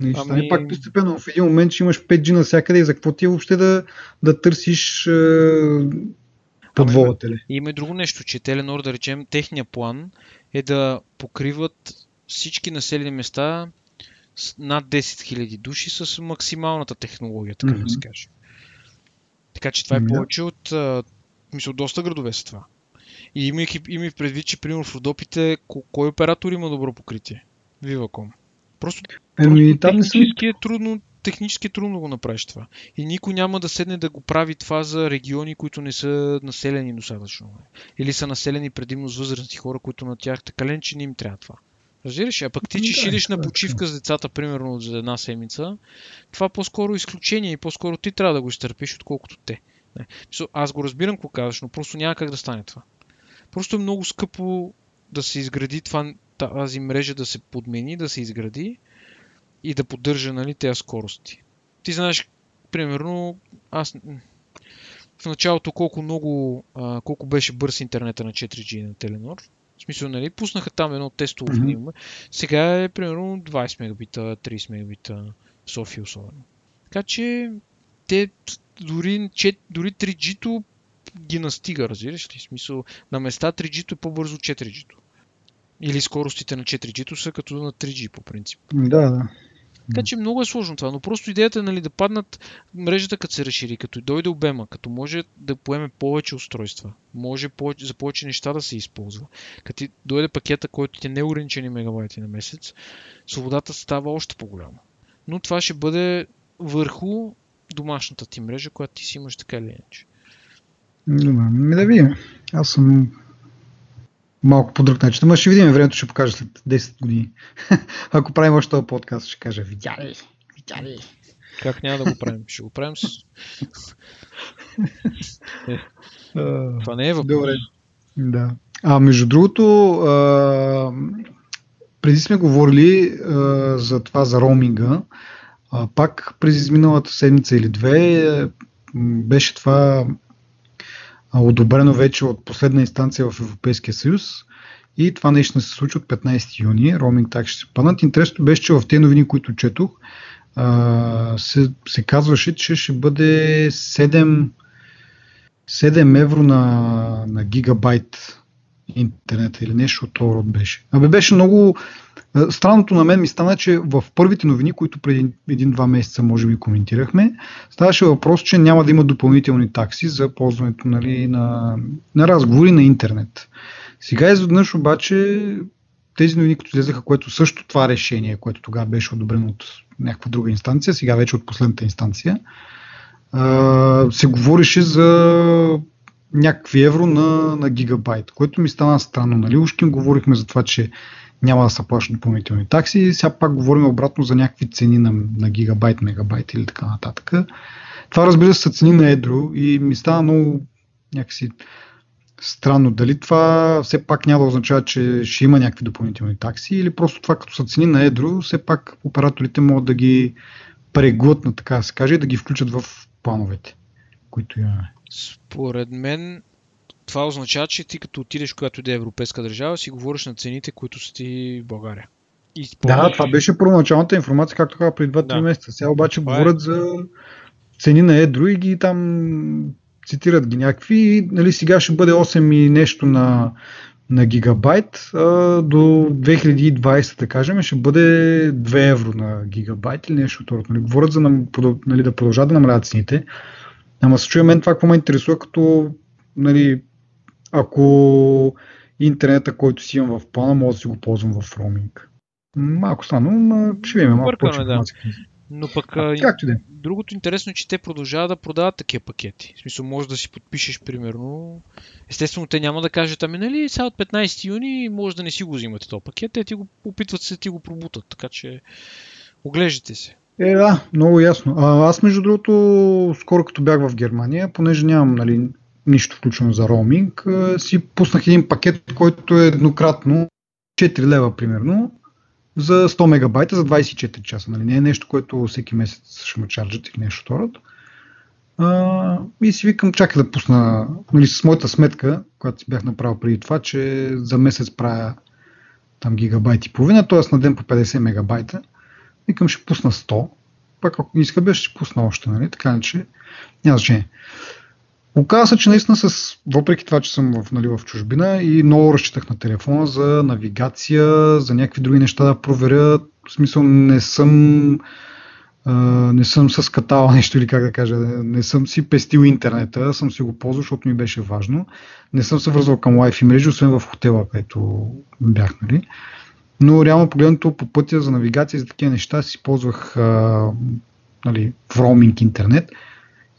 Нали, ами... стане пак постепенно. В един момент ще имаш пет джи навсякъде и за какво ти е въобще да, да търсиш... Подволът, има, има и друго нещо, че Теленор, да речем, техния план е да покриват всички населени места с над десет хиляди души с максималната технология, така mm-hmm. да се каже. Така че това е mm-hmm. повече от, а, мисля, доста градове са това. И имайки, имай предвид, че примерно в Родопите, кой оператор има добро покритие? Viva.com. Просто ами, там технически е трудно. Технически трудно го направиш това. И никой няма да седне да го прави това за региони, които не са населени достатъчно. Или са населени предимно с възрастни хора, които на тях така лен, че не им трябва това. Разбираш? А пък ти, че ще идеш на почивка с децата, примерно за една седмица, това по-скоро изключение и по-скоро ти трябва да го изтърпиш, отколкото те. Не. Аз го разбирам какво казваш, но просто няма как да стане това. Просто е много скъпо да се изгради това, тази мрежа да се подмени, да се изгради и да поддържа, нали, тези скорости. Ти знаеш, примерно, аз в началото колко много, а, колко беше бърз интернета на четири джи на Теленор. В смисъл, нали, пуснаха там едно тестово внимание. Сега е, примерно, двайсет мегабита, трийсет мегабита в София особено. Така че, те дори, дори три джи-то ги настига, разбираш ли? В смисъл, на места три джи-то е по-бързо от четири джи-то. Или скоростите на четири джи-то са като на три джи, по принцип. Да, да. Така че много е сложно това, но просто идеята е, нали, да паднат мрежата, като се разшири, като дойде обема, като може да поеме повече устройства, може повече, за повече неща да се използва. Като дойде пакета, който ти е неограничени мегабайти на месец, свободата става още по-голяма. Но това ще бъде върху домашната ти мрежа, която ти си имаш така или иначе. Ми да видим. Аз съм... малко по друг начин. Ама ще видим, времето ще покажа след десет години. Ако правим още този подкаст, ще кажа видя ли, видя ли. Как няма да го правим? Ще го правим с... Това не е въпрос. Добре. Да. А между другото, а, преди сме говорили а, за това, за роуминга. А, пак през изминалата седмица или две беше това... одобрено вече от последна инстанция в Европейския съюз и това нещо се случи от петнайсети юни. Роуминг так ще се паднат. Интересно беше, че в тези новини, които четох, се, се казваше, че ще бъде седем, седем евро на, на гигабайт интернет или нещо от този род беше. Абе беше много... Странното на мен ми стана, че в първите новини, които преди един-два месеца може би коментирахме, ставаше въпрос, че няма да има допълнителни такси за ползването, нали, на, на разговори на интернет. Сега изведнъж обаче тези новини, които излезаха, което също това решение, което тогава беше одобрено от някаква друга инстанция, сега вече от последната инстанция, се говореше за някакви евро на, на гигабайт, което ми стана странно. Нали? Ушким говорихме за това, че няма да се плащат допълнителни такси и сега пак говорим обратно за някакви цени на, на гигабайт, мегабайт или така нататък. Това разбира се са цени на едро и ми става много някакси странно. Дали това все пак няма да означава, че ще има някакви допълнителни такси, или просто това като са цени на едро, все пак операторите могат да ги преглътнат, така да се каже, и да ги включат в плановете, които имаме. Според мен това означава, че ти като отидеш, когато иде европейска държава, си говориш на цените, които са ти в България. И според... Да, това беше първоначалната информация, както казах преди два-три да. месеца. Сега обаче това говорят е... за цени на едро и ги там цитират ги някакви. Нали, сега ще бъде осем и нещо на, на гигабайт, а до две хиляди и двадесета, да кажем, ще бъде две евро на гигабайт или нещо второто. Нали, говорят за нали, да продължат да намаляват цените. Ама се чуя мен това, какво ме интересува, като нали, ако интернета, който си имам в плана, мога да си го ползвам в роуминг. Малко странно, но ще видим малко повече. Да. Но пък а, а, другото интересно е, че те продължават да продават такива пакети. В смисъл, може да си подпишеш, примерно. Естествено, те няма да кажат, ами нали, сега от петнадесети юни може да не си го взимате този пакет, те ти го опитват се, ти го пробутат, така че оглеждайте се. Е, да, много ясно. А, аз, между другото, скоро като бях в Германия, понеже нямам, нали, нищо включено за роуминг, си пуснах един пакет, който е еднократно четири лева, примерно, за сто мегабайта, за двадесет и четири часа. Нали? Не е нещо, което всеки месец ще му чарджат или нещо второто. А, и си викам, чакай да пусна, нали, с моята сметка, която си бях направил преди това, че за месец правя там гигабайт и половина, т.е. на ден по петдесет мегабайта. Викам, ще пусна сто, пак ако иска беше, ще пусна още, нали? Така че няма значение. Оказва се, че наистина, с, въпреки това, че съм в, нали, в чужбина и много разчитах на телефона за навигация, за някакви други неща да проверя, в смисъл не съм а, не съм съскатал нещо или как да кажа, не съм си пестил интернета, съм си го ползвал, защото ми беше важно. Не съм се връзвал към Wi-Fi мрежи, освен в хотела, където бях, нали. Но реално погледнато по пътя за навигация и за такива неща си ползвах а, нали, в роуминг интернет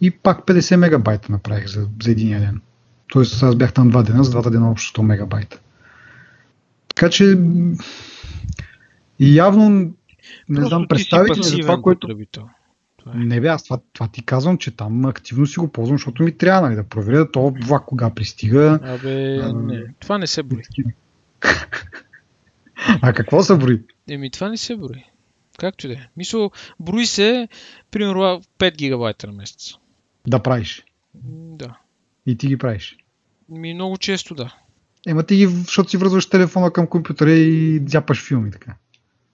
и пак петдесет мегабайта направих за, за единия ден. Тоест аз бях там два дена, за двата дена общо сто мегабайта. Така че явно не просто знам представите за това, което... Е. Не бе, аз това, това ти казвам, че там активно си го ползвам, защото ми трябва, нали, да проверя това влак кога пристига. Абе, а... не. Това не се брои. А какво се брои? Еми, това не се брои. Както и да е. Мисъл, брои се, примерно, пет гигабайта на месец. Да правиш? Да. И ти ги правиш? Ми, много често да. Ема ти ги, защото си връзваш телефона към компютъра и дзяпаш филми, така.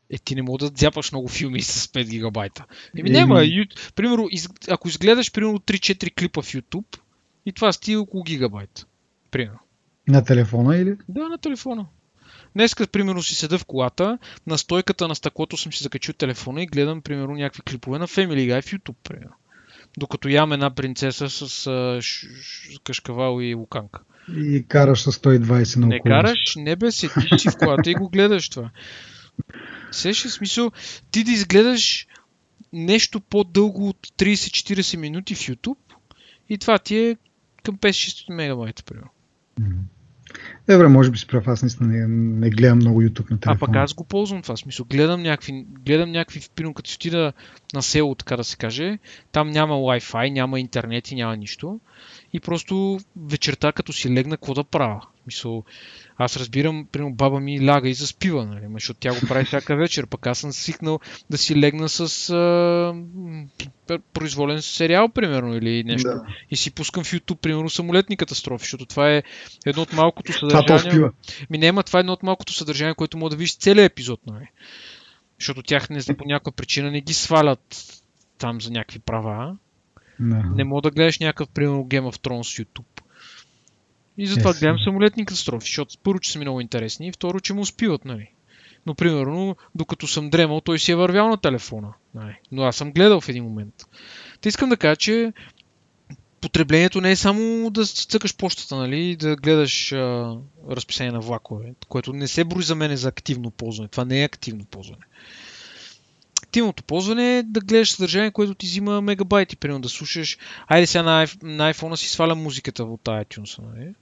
Е, ти не мога да дзяпаш много филми с пет гигабайта. Еми, Еми... няма. Ю... Примерно, из... ако изгледаш, примерно, три-четири клипа в YouTube, и това стига около гигабайт. Примерно. На телефона или? Да, на телефона. Днеска, примерно, си седа в колата, на стойката на стъклото съм си закачил телефона и гледам, примерно, някакви клипове на Family Guy в YouTube, примерно. Докато ям една принцеса с а, ш, ш, кашкавал и луканка. И караш с сто и двадесет на около. Не караш, не бе, седиш си в колата и го гледаш това. Сеш ли смисъл, ти да изгледаш нещо по-дълго от тридесет-четиридесет минути в YouTube и това ти е към пет-шест мегабайта, примерно. Добре, може би си прав, аз наистина не, не гледам много YouTube на телефона. А пък аз го ползвам това, в смисъл, гледам някакви, гледам някакви, примерно като си отида на село, така да се каже, там няма Wi-Fi, няма интернет и няма нищо и просто вечерта като си легна, какво да правя? В смисъл, аз разбирам, примерно баба ми ляга и заспива, нали, защото тя го прави всяка вечер, пък аз съм свикнал да си легна с а, произволен сериал, примерно, или нещо. Да. И си пускам в YouTube, примерно, самолетни катастрофи, защото това е едно от малкото съдържание. Ми няма, това е едно от малкото съдържание, което мога да видиш целият епизод, нали. Защото тях не знам, по някаква причина не ги свалят там за някакви права. Да. Не мога да гледаш някакъв, примерно, Game of Thrones YouTube. И затова yes. гледам самолетни катастрофи, защото първо, че са ми много интересни и второ, че му успиват, нали. Но, примерно, докато съм дремал, той си е вървял на телефона, нали. Но аз съм гледал в един момент. Та искам да кажа, че потреблението не е само да си цъкаш почтата, нали, да гледаш а, разписание на влакове, което не се брои за мен за активно ползване. Това не е активно ползване. Активното ползване е да гледаш съдържание, което ти взима мегабайти, примерно да слушаш. Айде сега на, на iPhone-а си сваля музиката от iTunes-а, нали?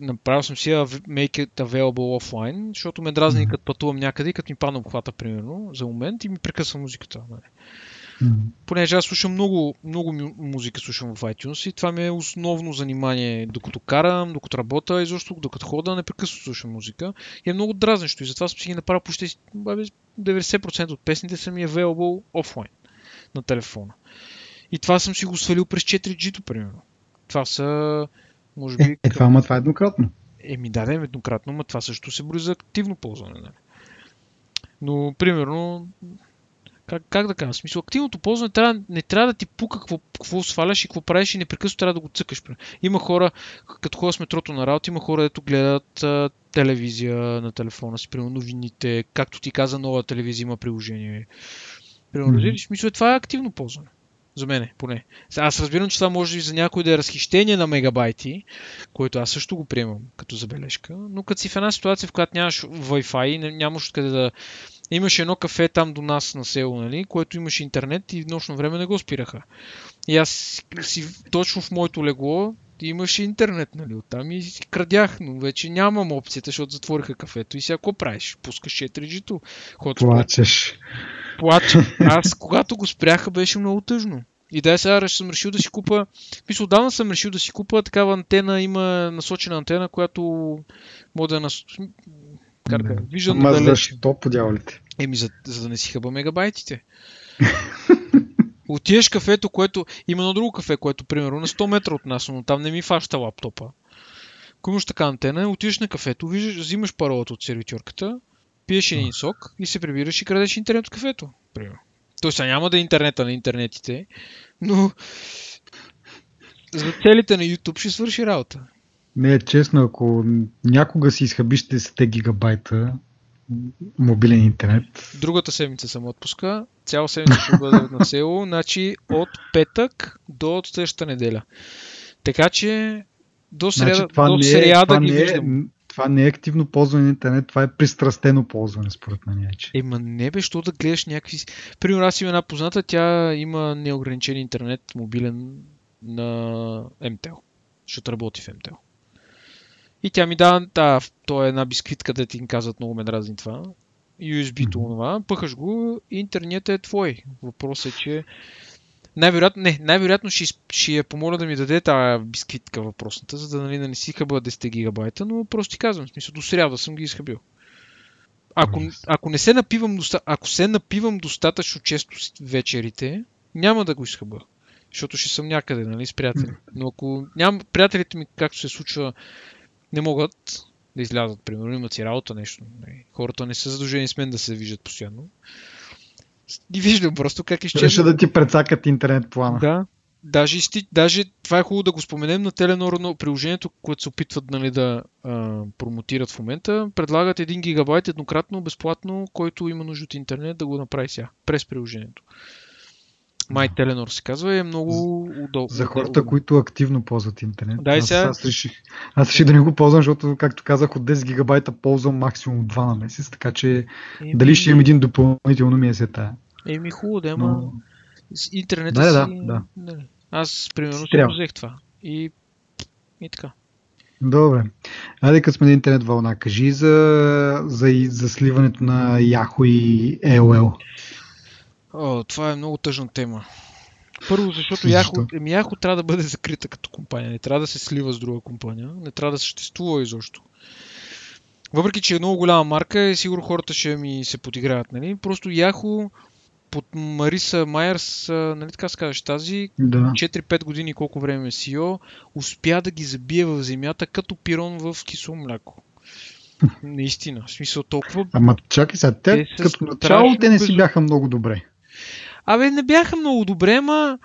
Направил съм си Make it available offline, защото ме дразни, като пътувам някъде и като ми падна обхвата, примерно, за момент и ми прекъсва музиката, нали? Mm-hmm. Понеже аз слушам много, много музика слушам в iTunes и това ми е основно занимание, докато карам, докато работя и защо, докато хода, непрекъснато слушам музика. И е много дразнещо и затова съм си ги направил почти деветдесет процента от песните са ми available офлайн на телефона. И това съм си го свалил през четири джи-то, примерно. Това са, може би... Е, е това, ама това е еднократно. Еми да, да, еднократно, но това също се брои за активно ползване. Да. Но, примерно, как, как да кажа, в смисъл, активното ползване трябва, не трябва да ти пука какво, какво сваляш и какво правиш и непрекъсно трябва да го цъкаш. Има хора, като ходя с метрото на работа, има хора, дето гледат а, телевизия на телефона си, примерно новините, както ти каза, нова телевизия има приложение. Примерно, mm-hmm. в смисъл, това е активно ползване. За мене, поне. Аз разбирам, че това може и за някой да е разхищение на мегабайти, което аз също го приемам като забележка, но като си в една ситуация, в която нямаш Wi-Fi, нямаш откъде да... Имаш едно кафе там до нас на село, нали, което имаше интернет и в нощно време не го спираха. И аз си точно в моето легло имаше интернет, нали, оттам и си крадях, но вече нямам опцията, защото затвориха кафето и сега какво правиш? Пускаш четири джи-то. Плачеш. Плача. Аз, когато го спряха, беше много тъжно. И да, сега съм решил да си купа... Мисля, отдавна съм решил да си купа такава антена, има насочена антена, която може да е нас... Карка, виждам да далеч. Ама защо подявалите? Еми, за, за да не си хъба мегабайтите. Отиеш кафето, което... Има едно друго кафе, което, примерно, на сто метра от нас, но там не ми фаща лаптопа. Ако имаш така антена, отидеш на кафето, виждаш, взимаш паролата от сервитьорката, пиеш един сок и се прибираш и крадеш интернет от кафето. Примерно. Тоест няма да е интернета на интернетите, но за целите на YouTube ще свърши работа. Не, честно, ако някога си изхабиш десет гигабайта мобилен интернет... Другата седмица съм отпуска, цяла седмица ще бъде на село, значи от петък до следващата неделя. Така че до сряда, значи, до сряда е, ги виждам. Е... Това не е активно ползване на интернет, това е пристрастено ползване, според мен. Ема не бе, що да гледаш някакви... Примерно аз има една позната, тя има неограничен интернет, мобилен на М Т Л. Защото работи в М Т Л. И тя ми дава, да, то е една бисквитка, да ти казват, много ме дразни това. Ю Ес Би-то, mm-hmm. това, пъхаш го, интернет е твой. Въпросът е, че... Най-вероятно, не, най-вероятно ще, ще я помоля да ми даде тази бисквитка въпросната, за да, нали, да не си хъба десет гигабайта, но просто ти казвам, в смисъл, до сряда съм ги изхъбил. Ако, ако не се напивам, ако се напивам достатъчно често вечерите, няма да го изхъба, защото ще съм някъде, нали, с приятели. Но ако нямам, приятелите ми, както се случва, не могат да излязат, примерно, имат си работа, нещо. Не. Хората не са задължени с мен да се виждат постоянно. И виждам просто как изчезва. Ще да ти прецакат интернет плана. Да, даже, даже това е хубаво да го споменем на Теленор, но приложението, което се опитват, нали, да а, промотират в момента, предлагат един гигабайт еднократно, безплатно, който има нужда от интернет да го направи сега, през приложението. Май Теленор се казва и е много удобно. За хората, които активно ползват интернет. Да, и сега... Аз реших, аз реших да не го ползвам, защото, както казах, от десет гигабайта ползвам максимум два на месец, така че еми... дали ще имам един допълнително ми е се тая. Еми хубаво, да, но... интернета да, си... Да, да. Аз, примерно, си взех това. И... и така. Добре. Айде, като сме на интернет вълна, кажи за, за, за сливането на Yahoo и А О Л. О, това е много тъжна тема. Първо, защото Yahoo, Yahoo трябва да бъде закрита като компания. Не трябва да се слива с друга компания. Не трябва да съществува изобщо. Въпреки че е много голяма марка и сигурно хората ще ми се подиграват, нали? Просто Yahoo под Мариса Майерс, нали така скажеш, тази, да. четири-пет години, колко време е Си И О, успя да ги забие в земята като пирон в кисело мляко. Наистина, в смисъл толкова... Ама чакай сега, те, те като начало те не си бяха много добре. Абе, не бяха много добре, ма...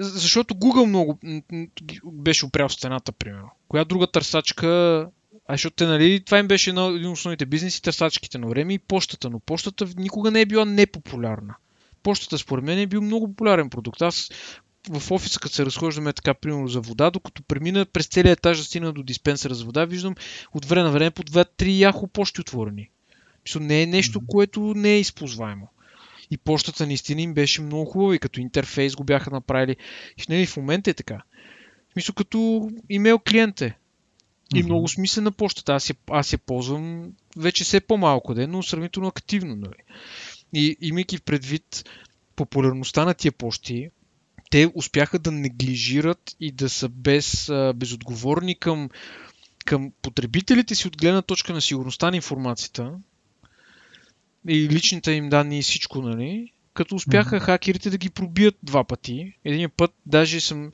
защото Google много беше опрял в стената, примерно. Коя друга търсачка... А защото те, нали, това им беше един от основните бизнеси, търсачките на време и почтата, но почтата никога не е била непопулярна. Почтата според мен е бил много популярен продукт. Аз в офиса, като се разхождаме така, примерно за вода, докато премина през целия етаж да стигна до диспенсера за вода, виждам от време на време по две-три Yahoo почти отворени. Мисля, не е нещо, което не е използваемо. И почтата наистина им беше много хубава и като интерфейс го бяха направили. И, нали, в момента е така. В смисъл, като имейл клиент е. И много смислена почтата. Аз я, аз я ползвам вече все по-малко ден, но сравнително активно. Нали. И имайки предвид популярността на тия пощи, те успяха да неглижират и да са без, безотговорни към, към потребителите си от гледна точка на сигурността на информацията и личните им данни и всичко, нали? Като успяха mm-hmm. хакерите да ги пробият два пъти. Един път даже съм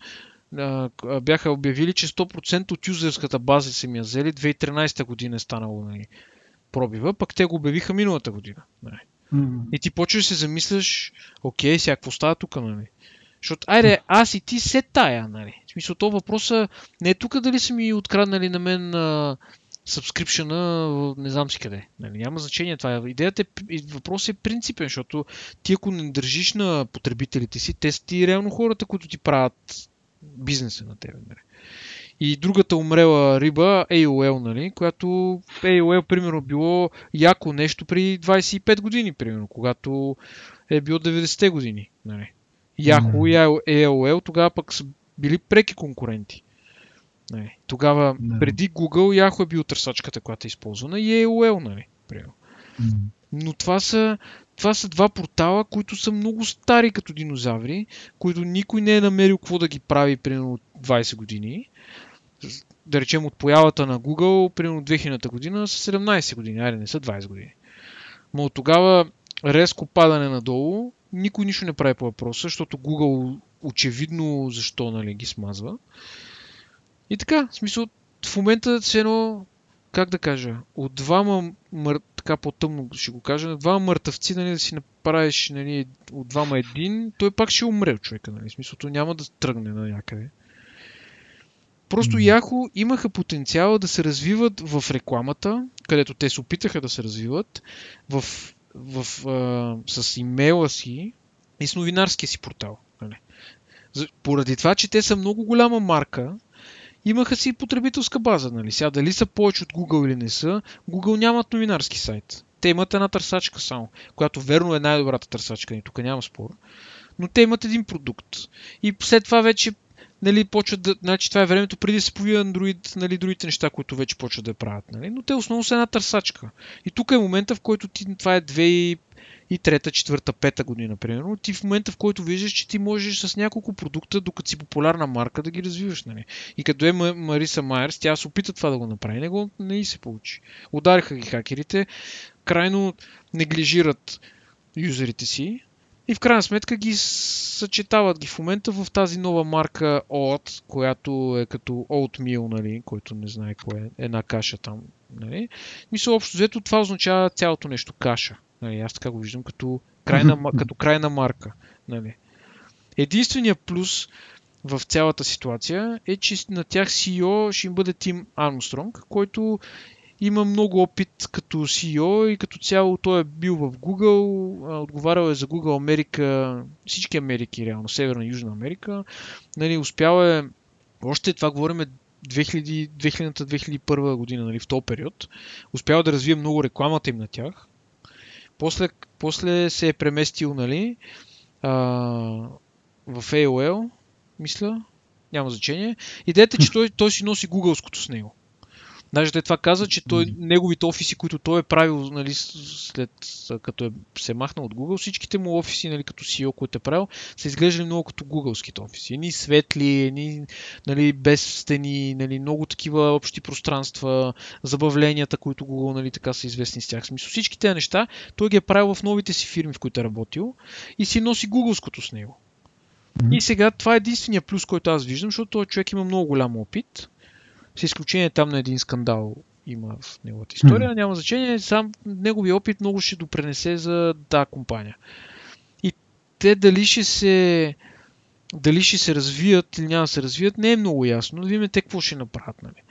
а, бяха обявили, че сто процента от юзерската база са ми я взели. две хиляди и тринадесета година е станало, нали, пробива, пък те го обявиха миналата година. Нали? Mm-hmm. И ти почваш да се замисляш, окей, сега какво става тук, нали? Защото, айде, аз и ти се тая, нали? В смисъл, това въпроса не е тук дали са ми откраднали на мен а, subscription-а, не знам си къде. Нали? Няма значение това. Идеята е, въпросът е принципен, защото ти ако не държиш на потребителите си, те са ти реално хората, които ти правят бизнеса на тебе. Нали? И другата умрела риба, Ей О Ел, нали? Която Ей О Ел, примерно, било яко нещо при двадесет и пет години, примерно, когато е било деветдесетте години, нали? Yahoo mm-hmm. и Ей О Ел тогава пък са били преки конкуренти. Нали. Тогава, yeah. преди Google, Yahoo е бил търсачката, която е използвана, и Ей О Ел, нали, примерно. Mm-hmm. Но това са, това са два портала, които са много стари като динозаври, които никой не е намерил какво да ги прави, примерно, от двадесет години. Да речем, от появата на Google, примерно, две хилядната година, са седемнадесет години, айде не са двадесет години. Но от тогава резко падане надолу, никой нищо не прави по въпроса, защото Google очевидно защо, нали, ги смазва. И така, в смисъл, в момента се едно, как да кажа, от двама мър... така по-тъмно ще го кажа, двама мъртъвци, нали, да си направиш, нали, от двама един, той пак ще умре човека, нали, в смисълто няма да тръгне на някъде. Просто mm-hmm. Yahoo имаха потенциала да се развиват в рекламата, където те се опитаха да се развиват, в В, а, с имейла си и с новинарския си портал. Нали. Поради това, че те са много голяма марка, имаха си и потребителска база. Нали. Сега дали са повече от Google или не са, Google нямат новинарски сайт. Те имат една търсачка само, която верно е най-добрата търсачка, ни тук няма спор. Но те имат един продукт. И след това вече, нали, почват да, значи това е времето преди да се появи Android, нали, другите неща, които вече почват да правят. Нали? Но те основно са една търсачка. И тук е момента, в който ти, това е две хиляди и трета, четвърта, пета година, примерно, ти в момента, в който виждаш, че ти можеш с няколко продукта, докато си популярна марка, да ги развиваш. Нали? И като е Мариса Майерс, тя се опита това да го направи, не го не и се получи. Удариха ги хакерите, крайно неглижират юзерите си, и в крайна сметка ги съчетават ги в момента в тази нова марка Oat, която е като Oatmeal, нали, който не знае кое е, една каша там. Нали. Мисля, общо взето това означава цялото нещо каша. Нали, аз така го виждам като крайна, като крайна марка. Нали. Единственият плюс в цялата ситуация е, че на тях Си И О ще им бъде Тим Армстронг, който има много опит като Си И О и като цяло той е бил в Google, отговарял е за Google Америка, всички Америки реално, Северна и Южна Америка. Нали, успял е, още това говорим две хиляди, две хиляди и първа година, нали, в този период, успял да развие много рекламата им на тях. После, после се е преместил, нали, а, в Ей О Ел, мисля, няма значение. Идеята е, че той, той си носи гугълското с него. Даже той това каза, че той, неговите офиси, които той е правил, нали, след като е се махнал от Google, всичките му офиси, нали, като Си И О, които е правил, са изглеждали много като гугълските офиси. Едни светли, едни, нали, без стени, нали, много такива общи пространства, забавленията, които Google, нали, така са известни с тях. Смисъл, всички тези неща той ги е правил в новите си фирми, в които е работил, и си носи гугълското с него. И сега това е единствения плюс, който аз виждам, защото този човек има много голям опит. С изключение там на един скандал има в неговата история, mm-hmm. няма значение, сам неговия опит много ще допренесе за тази компания. И те дали ще се, дали ще се развият или няма да се развият, не е много ясно. Да видим те какво ще направят. Нали.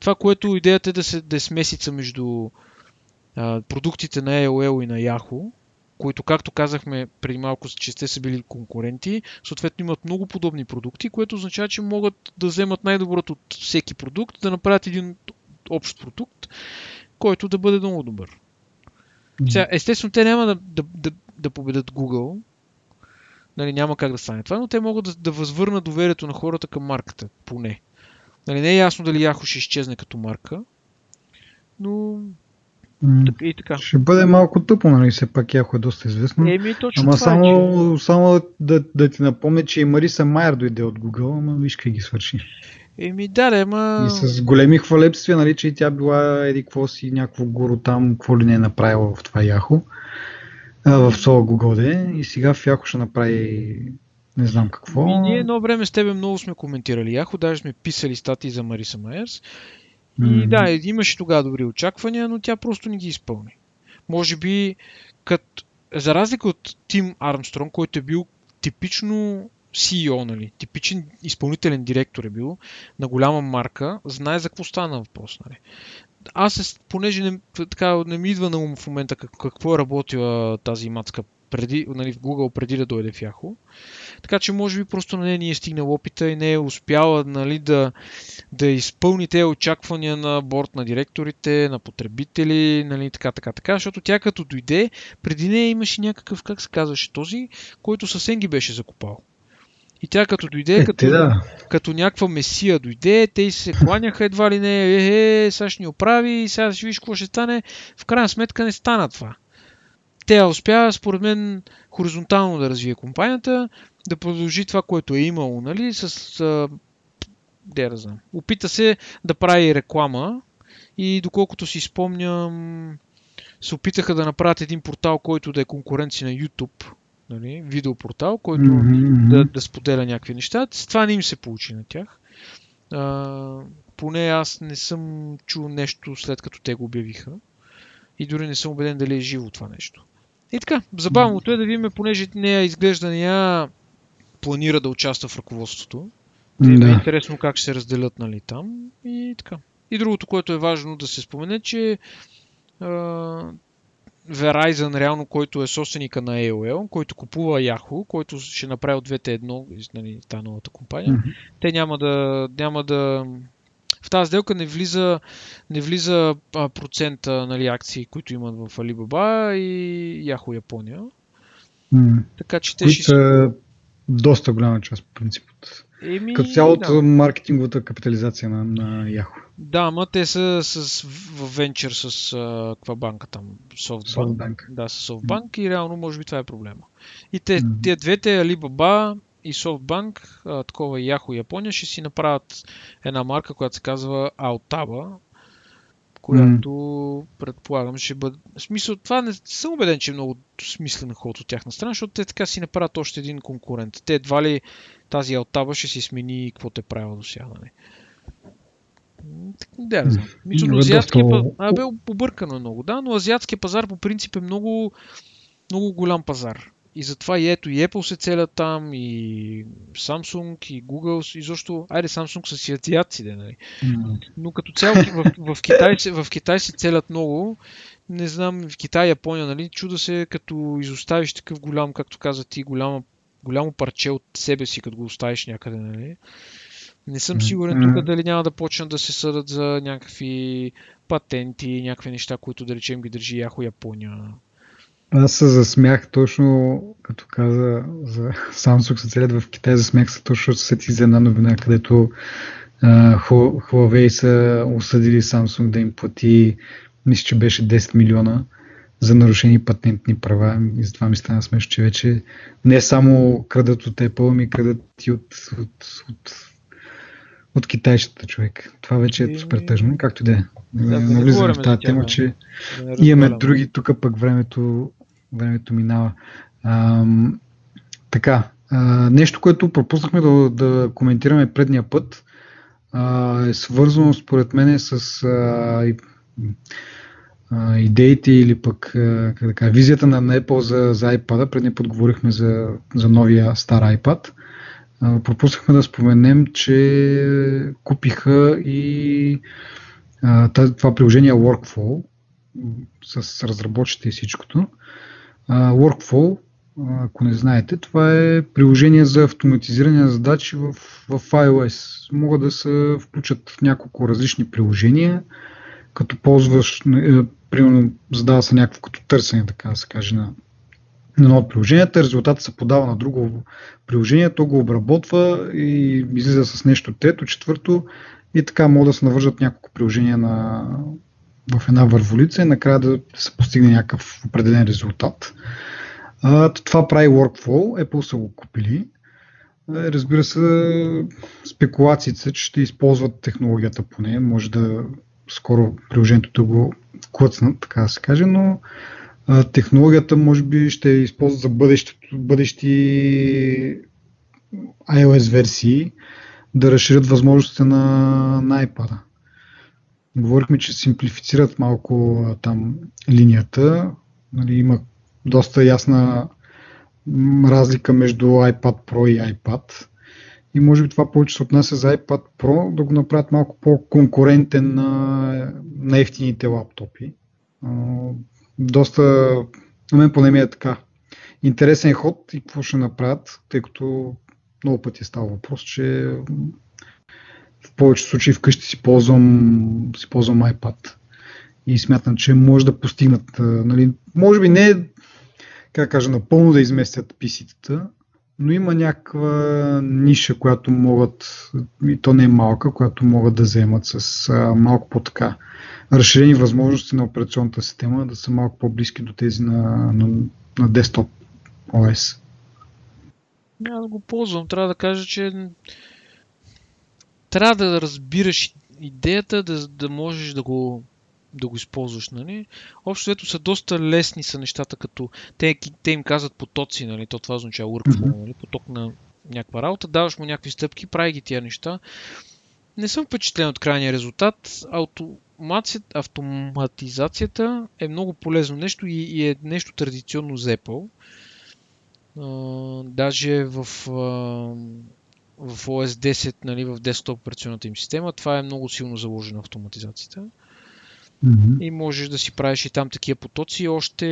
Това, което идеята е да, се, да е смесица между а, продуктите на Ей О Ел и на Yahoo, които, както казахме преди малко, че те са били конкуренти, съответно имат много подобни продукти, което означава, че могат да вземат най-доброто от всеки продукт, да направят един общ продукт, който да бъде много добър. Сега, естествено, те няма да, да, да, да победят Google, нали, няма как да стане това, но те могат да, да възвърнат доверието на хората към марката, поне. Нали, не е ясно дали Yahoo ще изчезне като марка, но Така и така. Ще бъде малко тъпо, нали, все пак Яхо е доста известно. Не, ми точно ама това, само, че... само да, да ти напомня, че и Мариса Майер дойде от Google, ама виж как ги свърши. Еми да, да, ама... И с големи хвалебствия, нали, че и тя била еди какво си, някакво гуру там, какво ли не е направила в това Яхо, в това Google де, и сега в Яхо ще направи не знам какво. И ние едно време с тебе много сме коментирали Яхо, даже сме писали статии за Мариса Майерс. И mm-hmm. да, имаше тогава добри очаквания, но тя просто не ги изпълни. Може би, кът, за разлика от Тим Армстронг, който е бил типично Си И О, нали, типичен изпълнителен директор е бил на голяма марка, знае за какво стана въпрос. Нали. Аз, понеже не, така, не ми идва на ум в момента как, какво е работила тази мацка преди, нали, в Google преди да дойде в Yahoo. Така че може би просто на нея не е стигнал опита и не е успяла, нали, да, да изпълни те очаквания на борд на директорите, на потребители, нали, така, така, така. Защото тя като дойде, преди нея имаше някакъв, как се казваше този, който съвсем ги беше закопал. И тя като дойде, е, като, да. като някаква месия дойде, те се кланяха едва ли не, е, е, сега ще ни оправи, сега ще виж какво ще стане. В крайна сметка не стана това. Тя успява, според мен, хоризонтално да развие компанията, да продължи това, което е имало, нали, с... А, де да знам. Опита се да прави реклама и доколкото си спомням, се опитаха да направят един портал, който да е конкуренция на YouTube, нали, видеопортал, който mm-hmm. да, да споделя някакви неща. С това не им се получи на тях. А, поне аз не съм чул нещо след като те го обявиха. И дори не съм убеден дали е живо това нещо. И така, забавното е да видим, понеже нея изглежда, нея планира да участва в ръководството. Да. Да е интересно как ще се разделят, нали, там. И така. И другото, което е важно да се спомене, че а, Verizon, реално, който е собственика на Ей О Ел, който купува Yahoo, който ще направи от двете едно, нали, тази новата компания, mm-hmm. те няма да... Няма да в тази сделка не влиза, не влиза процента, нали, акции, които имат в Alibaba и Yahoo Япония. Mm. Така че те ще... Е доста голяма част, по принцип. Еми, като цялото да. Маркетинговата капитализация на, на Yahoo. Да, ама те са с, в венчър с а, каква банка там? SoftBank. SoftBank. Да, с SoftBank mm. и реално може би това е проблема. И те, mm. те двете, Alibaba и SoftBank, а, такова и Yahoo Япония, ще си направят една марка, която се казва Altaba, която mm. предполагам ще бъде... В смисъл, това не съм убеден, че е много смислен ход от тяхна страна, защото те така си направят още един конкурент. Те едва ли тази Altaba ще си смени какво те правила до сега. Да, не знам. Мисля, азиатския пазар... А, бе, побъркано е много, да, но азиатския пазар по принцип е много, много голям пазар. И затова и ето и Apple се целят там, и Samsung, и Google, и защо... Айде, Samsung са си азиатци, де, нали? Mm. Но като цяло в, в, Китай, в Китай се целят много. Не знам, в Китай, Япония, нали? Чуда се, като изоставиш такъв голям, както каза ти, голямо, голямо парче от себе си, като го оставиш някъде, нали? Не съм сигурен mm. тук дали няма да почнат да се съдат за някакви патенти, някакви неща, които, да речем, ги държи Yahoo Япония. Аз се засмях точно, като каза за Samsung се целят в Китай, засмях се точно се сетих за една новина, където а, Huawei са осъдили Samsung да им плати, мисля, че беше десет милиона за нарушени патентни права. И затова ми стана смешно, че вече не само крадат от Apple, ами крадат и от, от, от, от китайщата, човек. Това вече е супер тъжно, както да е. Не влизаме в тази тема, че имаме други, тук пък времето Времето минава. А, така, а, нещо, което пропуснахме да, да коментираме предния път, а, е свързано според мен с а, и, а, идеите или пък а, как да кажа, визията на Apple за, за iPad-а. Предния път говорихме за, за новия стар iPad. А, пропуснахме да споменем, че купиха и а, тази, това приложение Workflow с разработчите и всичкото. Uh, Workflow, uh, ако не знаете, това е приложение за автоматизиране на задачи в, в iOS. Могат да се включат няколко различни приложения, като ползваш, е, примерно задава се някакво като търсене, така да се каже, на, на едно от приложенията, резултатът се подава на друго приложение, то го обработва и излиза с нещо трето, четвърто и така могат да се навържат няколко приложения на, в една върволица и накрая да се постигне някакъв определен резултат. А, това прави Workflow, Apple са го купили. Разбира се, спекулациите, че ще използват технологията по нея, може да скоро приложението да го клъцнат, така да се каже, но а, технологията може би ще използват за бъдещето, бъдещи iOS версии, да разширят възможностите на, на iPad-а. Говорихме, че симплифицират малко а, там линията. Нали, има доста ясна разлика между iPad Pro и iPad. И може би това повече се отнася за iPad Pro, да го направят малко по-конкурентен на, на евтините лаптопи. А, доста, на мен поне ми е така, интересен ход и какво ще направят, тъй като много пъти е става въпрос, че в повечето случаи вкъщи си ползвам, си ползвам iPad и смятам, че може да постигнат, нали, може би не, как кажа, напълно да изместят пи си-тата, но има някаква ниша, която могат, и то не е малка, която могат да вземат с малко по-така разширени възможности на операционната система, да са малко по-близки до тези на, на, на десктоп о ес. Аз го ползвам. Трябва да кажа, че трябва да разбираш идеята, да, да можеш да го, да го използваш. Нали? Общо взето са доста лесни са нещата, като те, те им казват потоци, нали? То това означава workflow, нали? Поток на някаква работа, даваш му някакви стъпки, прави ги тия неща. Не съм впечатлен от крайния резултат. Автоматизацията е много полезно нещо и, и е нещо традиционно за Apple. Uh, даже в, uh, в о ес десет, нали, в десктоп операционната им система, това е много силно заложено автоматизацията. Mm-hmm. И можеш да си правиш и там такива потоци още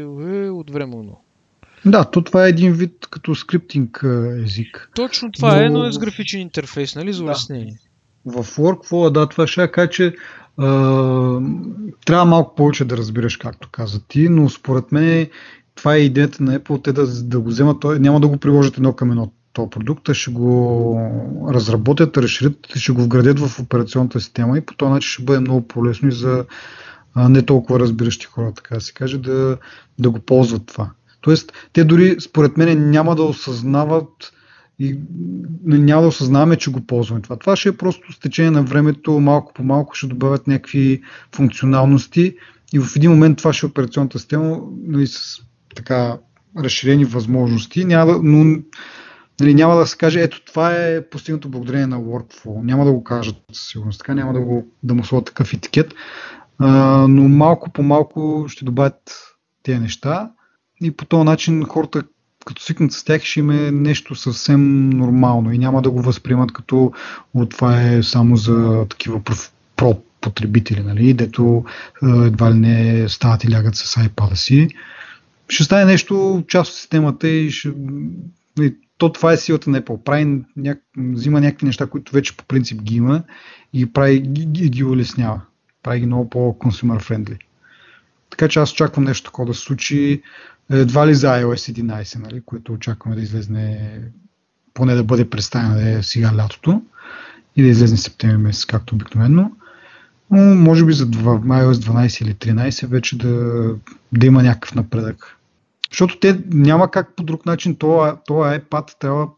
е, от времено. Да, то това е един вид като скриптинг език. Точно това но... е, но е с графичен интерфейс, нали, за улеснение. Да. В Workflow, да, това ще кажа, че uh, трябва малко повече да разбираш, както каза ти, но според мен това е идеята на Apple, те да, да го вземат, няма да го приложат едно към едно този продукт, а ще го разработят, разширят, ще го вградят в операционната система и по този начин ще бъде много по-лесно и за не толкова разбиращи хора, така да се каже, да, да го ползват това. Тоест, те дори според мен няма да осъзнават и няма да осъзнаваме, че го ползваме това. Това ще е просто с течение на времето, малко по малко ще добавят някакви функционалности и в един момент това ще е операционната система, нали, с така разширени възможности, няма, но нали, няма да се каже, ето това е постигнато благодарение на Workflow. Няма да го кажат със сигурност, така няма да, го, да му сложат такъв етикет, а, но малко по малко ще добавят тези неща и по този начин хората, като свикнат с тях, ще им е нещо съвсем нормално и няма да го възприемат като о, това е само за такива про-потребители, нали, дето едва ли не стават и лягат с iPad-а си. Ще стане нещо част от системата и, ще, и то това е силата на Apple. Прави, няк... взима някакви неща, които вече по принцип ги има и прави, ги, ги улеснява. Прави ги много по-consumer friendly. Така че аз очаквам нещо такова да се случи едва ли за iOS единайсет, нали, което очакваме да излезне, поне да бъде представена сега лятото и да излезне септември месец, както обикновено. Но може би за iOS дванайсет или тринайсет вече да, да има някакъв напредък. Защото те няма как по друг начин, това, това iPad трябва,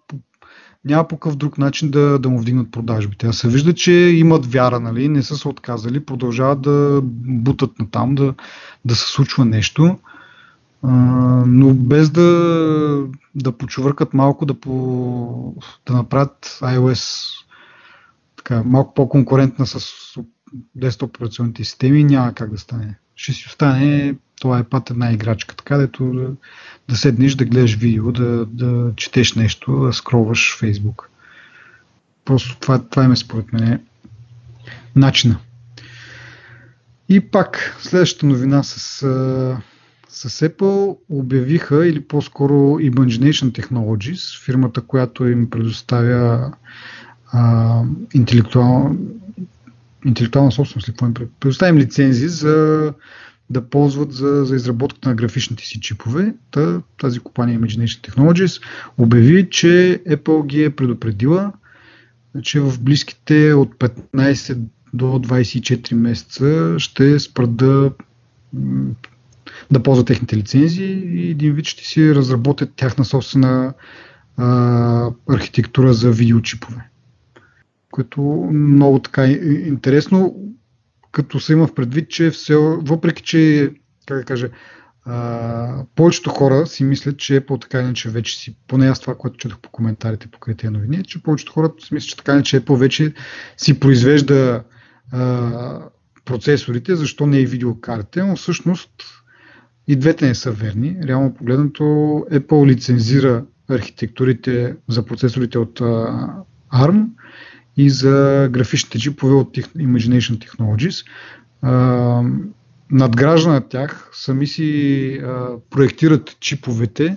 няма по какъв друг начин да, да му вдигнат продажбите. А се вижда, че имат вяра, нали, не са се отказали, продължават да бутат натам, да, да се случва нещо, а, но без да, да почувъркат малко, да, по, да направят iOS така, малко по-конкурентна с десктоп операционните системи, няма как да стане. Ще си остане това iPad една играчка, така дето да, да седнеш, да гледаш видео, да, да четеш нещо, да скролваш Facebook. Просто това, това е според мен начина. И пак, следващата новина с, с Apple обявиха, или по-скоро Imagination Technologies, фирмата, която им предоставя а, интелектуално интелектуална собственост, предоставим лицензии за да ползват за, за изработката на графичните си чипове. Та, тази компания Imagination Technologies обяви, че Apple ги е предупредила, че в близките от петнайсет до двайсет и четири месеца ще спрат да, да ползват техните лицензии и един вид ще си разработят тяхна собствена а, архитектура за видеочипове. Което много така интересно, като се има в предвид, че все, въпреки че, как да кажа, Uh, повечето хора си мислят, че Apple така или иначе вече си, поне аз това, което четох по коментарите покрай тези новини, че повечето хора си мислят, че така или иначе Apple вече си произвежда uh, процесорите, защо не и видеокарите, но всъщност и двете не са верни. Реално погледнато Apple лицензира архитектурите за процесорите от uh, арм и за графичните чипове от Imagination Technologies. Uh, Надграждане на тях, сами си а, проектират чиповете,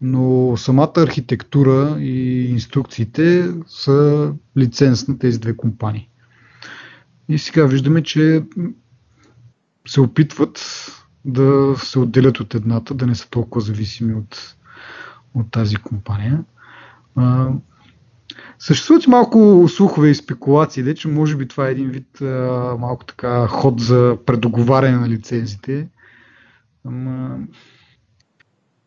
но самата архитектура и инструкциите са лиценз на тези две компании. И сега виждаме, че се опитват да се отделят от едната, да не са толкова зависими от, от тази компания. А, съществуват малко слухове и спекулации, де, че може би това е един вид а, малко така ход за предоговаряне на лицензите. Ама,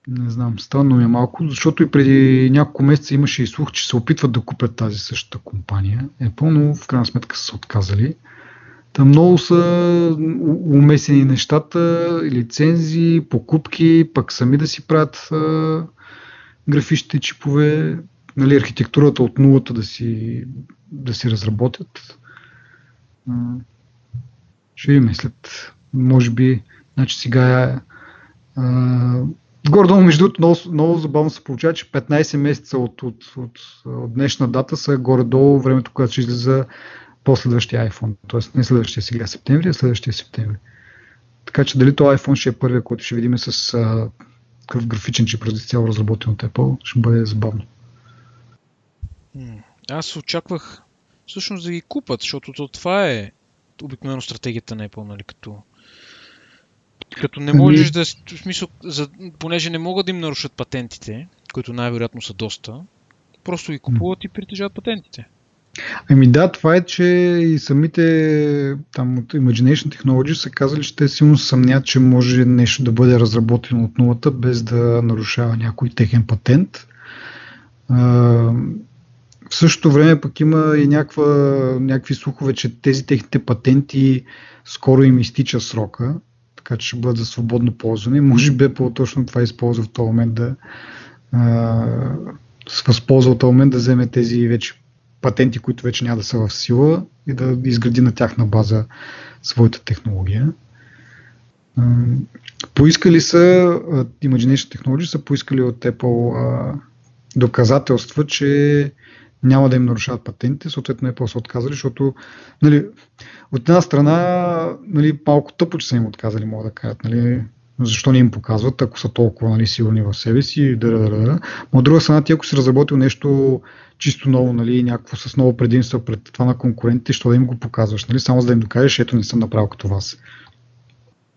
не знам, странно е малко, защото и преди няколко месеца имаше и слух, че се опитват да купят тази същата компания Apple, но в крайна сметка са се отказали. Там много са умесени нещата, лицензии, покупки, пък сами да си правят а, графичните чипове. Нали, архитектурата от нулата да си, да си разработят. Ще ви мислят. Може би, значи сега е... Гордо, между другото, много, много забавно се получава, че петнайсет месеца от, от, от, от днешна дата са горе-долу времето, когато ще излиза по-следващия iPhone. Тоест не следващия сега септември, а следващия септември. Така че дали този iPhone ще е първия, който ще видим с а, графичен чип, цяло разработен от Apple, ще бъде забавно. Аз очаквах всъщност да ги купат, защото това е обикновено стратегията на Apple, нали, като, като не можеш да, в смисъл, за, понеже не могат да им нарушат патентите, които най-вероятно са доста, просто ги купуват и притежават патентите. Ами да, това е, че и самите там от Imagination Technologies са казали, че те силно съмнят, че може нещо да бъде разработено от нулата, без да нарушава някой техен патент. В същото време пък има и някаква, някакви слухове, че тези техните патенти скоро им изтича срока, така че ще бъдат за свободно ползване. Може би по-точно това използва в този момент да се възползва в този момент да вземе тези вече патенти, които вече няма да са в сила и да изгради на тяхна база своята технология. А, поискали са, Imagination Technologies са поискали от Apple а, доказателства, че няма да им нарушават патентите, съответно Apple са отказали, защото нали, от една страна нали, малко тъпо, че са им отказали, могат да кажат, нали, защо не им показват, ако са толкова нали, сигурни в себе си, да, да, да. Но от друга страна, ти ако си разработил нещо чисто ново, нали, някакво с ново предимство пред това на конкурентите, що да им го показваш, нали, само за да им докажеш, ето не съм направил като вас.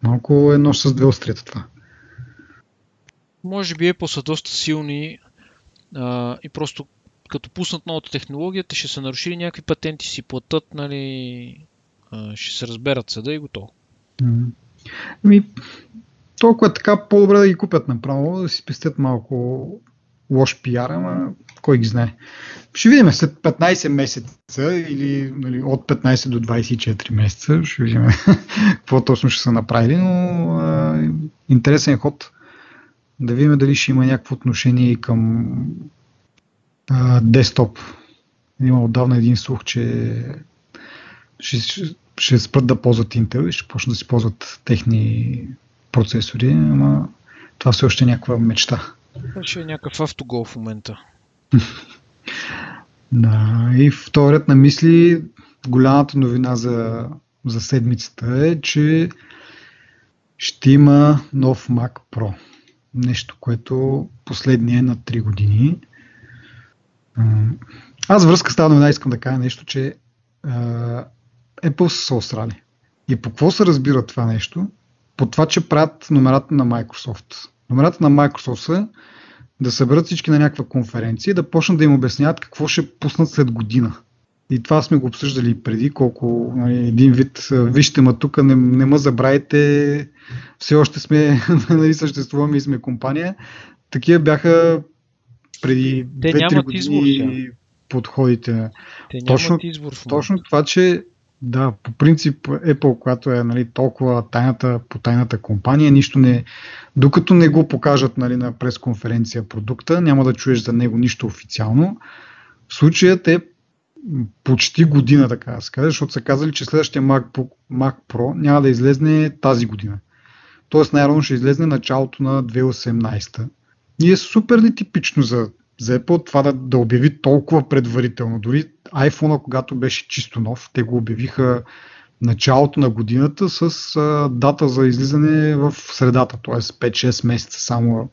Малко е нож с две острията това. Може би Apple са доста силни а, и просто като пуснат новата технология, те ще са нарушили някакви патенти, си платят, нали, ще се разберат съда и готово. Ами, толкова така, по-добре да ги купят направо, да си спестят малко лош пиар, ама кой ги знае. Ще видим след петнайсет месеца или нали, от петнайсет до двайсет и четири месеца, ще видим какво точно ще са направили, но а, интересен ход. Да видим дали ще има някакво отношение и към десктоп. Има отдавна един слух, че ще, ще спрат да ползват Intel и ще почнат да си ползват техни процесори, ама това все още е някаква мечта. Това ще е някакъв автогол в момента. Да, и в този ред на мисли голямата новина за, за седмицата е, че ще има нов Mac Pro. Нещо, което последния е на три години. Аз връзка с тази новина искам да кажа нещо, че uh, Apple са се осрали. И по какво се разбира това нещо? По това, че правят номерата на Microsoft. Номерата на Microsoft са да съберат всички на някаква конференция и да почнат да им обясняват какво ще пуснат след година. И това сме го обсъждали преди, колко нали, един вид, вижте ма тук, не, не ме забравяйте, все още сме, нали, съществуваме и сме компания. Такива бяха преди две-три години избор, да. Подходите. Те точно, избор, точно това, че да, по принцип Apple, която е нали, толкова тайната, по тайната компания, нищо не, докато не го покажат нали, на пресконференция продукта, няма да чуеш за него нищо официално. Случаят е почти година, така да се каже, защото са казали, че следващия MacBook, Mac Pro няма да излезне тази година. Тоест най-рано ще излезне началото на две хиляди и осемнадесета. И е супер нетипично за, за Apple това да, да обяви толкова предварително. Дори iPhone, когато беше чисто нов, те го обявиха началото на годината с а, дата за излизане в средата, т.е. пет-шест месеца само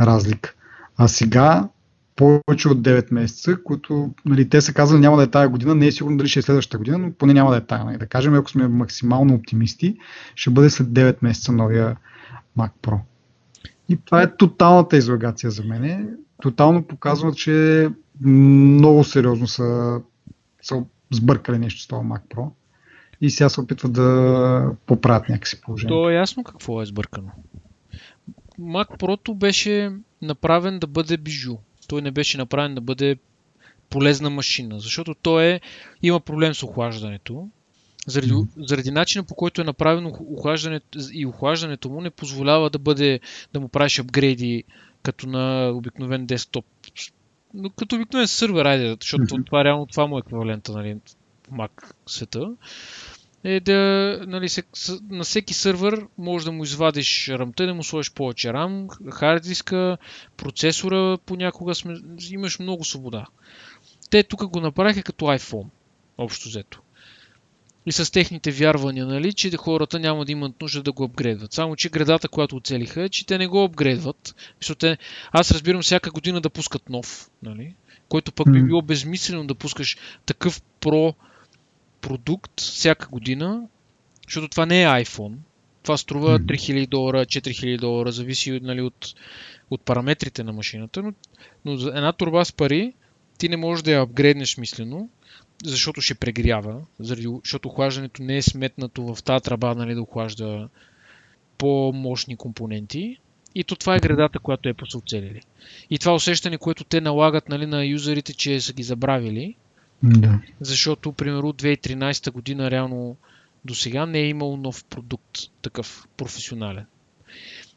разлика. А сега повече от девет месеца, които нали, те са казали няма да е тая година, не е сигурно дали ще е следващата година, но поне няма да е тая. Нали. Да кажем, ако сме максимално оптимисти, ще бъде след девет месеца новия Mac Pro. И това е тоталната излагация за мене. Тотално показва, че много сериозно са, са сбъркали нещо с това Mac Pro и сега се опитват да поправят някакси положението. То е ясно какво е сбъркано. Mac Pro-то беше направен да бъде бижу. Той не беше направен да бъде полезна машина, защото той е, има проблем с охлаждането. Заради, mm-hmm. заради начина по който е направено охлаждането и охлаждането му не позволява да бъде, да му правиш апгрейди като на обикновен десктоп. Но като обикновен сървър, айде, защото mm-hmm. това реално това му е еквивалента нали, в Mac света. Е да, нали, на всеки сървър може да му извадиш рамта, да му сложиш повече рам, хардиска, процесора, понякога сме, имаш много свобода. Те тук го направиха като iPhone, общо взето. И с техните вярвания, нали, че хората няма да имат нужда да го апгрейдват. Само, че гредата, която оцелиха е, че те не го апгрейдват. Те, аз разбирам всяка година да пускат нов, нали, който пък би било безмислено да пускаш такъв про продукт всяка година, защото това не е iPhone. Това струва три хиляди долара, четири хиляди долара, зависи нали, от, от параметрите на машината, но, но за една торба с пари ти не можеш да я апгрейднеш мислено, защото ще прегрява, заради, защото охлаждането не е сметнато в тази тръба нали, да охлажда по-мощни компоненти. И то това е гредата, която е посоцелили. И това усещане, което те налагат нали, на юзерите, че са ги забравили, да. Защото, примерно, две хиляди и тринадесета година реално до сега не е имал нов продукт, такъв професионален.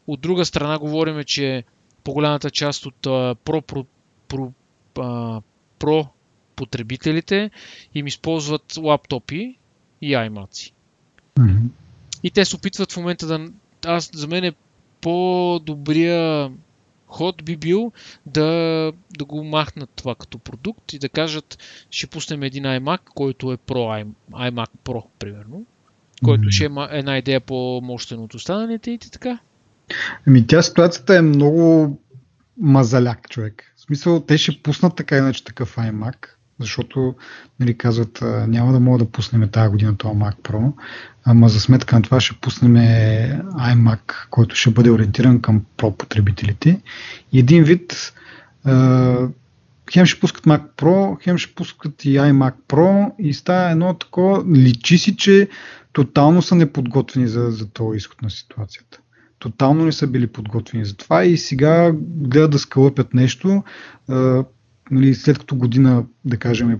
От друга страна говорим, че по-голямата част от а, про, про, про, а, про потребителите им използват лаптопи и iMac-и. Mm-hmm. И те се опитват в момента да... Аз, за мен е по-добрия ход би бил да, да го махнат това като продукт и да кажат, ще пуснем един iMac, който е Pro, iMac Pro, примерно, който mm-hmm. ще е една идея по-мощен от останалите и така. Ами тя ситуацията е много мазаляк, човек. В смисъл, те ще пуснат така иначе такъв iMac, защото нали, казват, няма да мога да пуснем тази година това Mac Pro, ама за сметка на това ще пуснем iMac, който ще бъде ориентиран към Pro потребителите. И един вид, е, хем ще пускат Mac Pro, хем ще пускат и iMac Pro и става едно такова, личи си, че тотално са неподготвени за, за този изход на ситуацията. Тотално не са били подготвени за това и сега гледат да скалъпят нещо, е, нали, след като година, да кажем,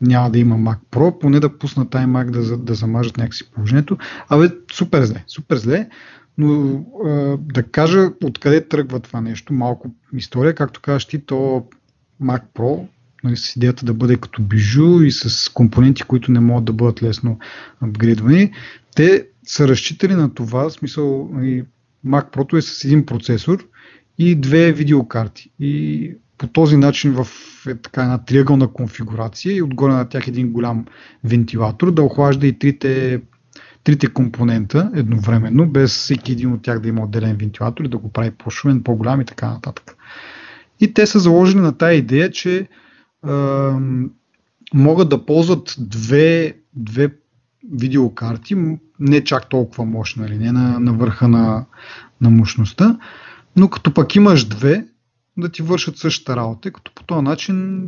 няма да има Mac Pro, поне да пуснат iMac да, да замажат някакси положението. Абе, супер зле, супер зле, но а, да кажа откъде тръгва това нещо, малко история, както казваш ти, то Mac Pro, нали, с идеята да бъде като бижу и с компоненти, които не могат да бъдат лесно апгрейдвани, те са разчитали на това, в смисъл, нали, Mac Pro е с един процесор и две видеокарти. И по този начин в е, така, една триъгълна конфигурация и отгоре на тях един голям вентилатор да охлажда и трите, трите компонента едновременно, без всеки един от тях да има отделен вентилатор и да го прави по-шумен, по-голям и така нататък. И те са заложени на тая идея, че е, могат да ползват две, две видеокарти, не чак толкова мощна, не на, на върха на, на мощността, но като пък имаш две, да ти вършат същата работа, като по този начин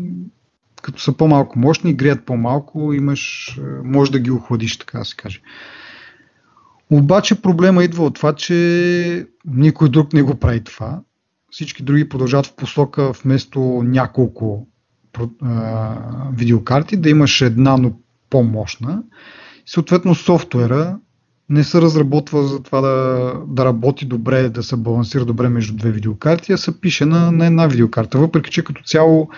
като са по-малко мощни, греят по-малко, имаш, може да ги охладиш, така да се каже. Обаче проблема идва от това, че никой друг не го прави това. Всички други продължават в посока вместо няколко а, видеокарти да имаш една, но по-мощна. Съответно софтуера не се разработва за това да, да работи добре, да се балансира добре между две видеокарти, а се пише на, на една видеокарта. Въпреки че като цяло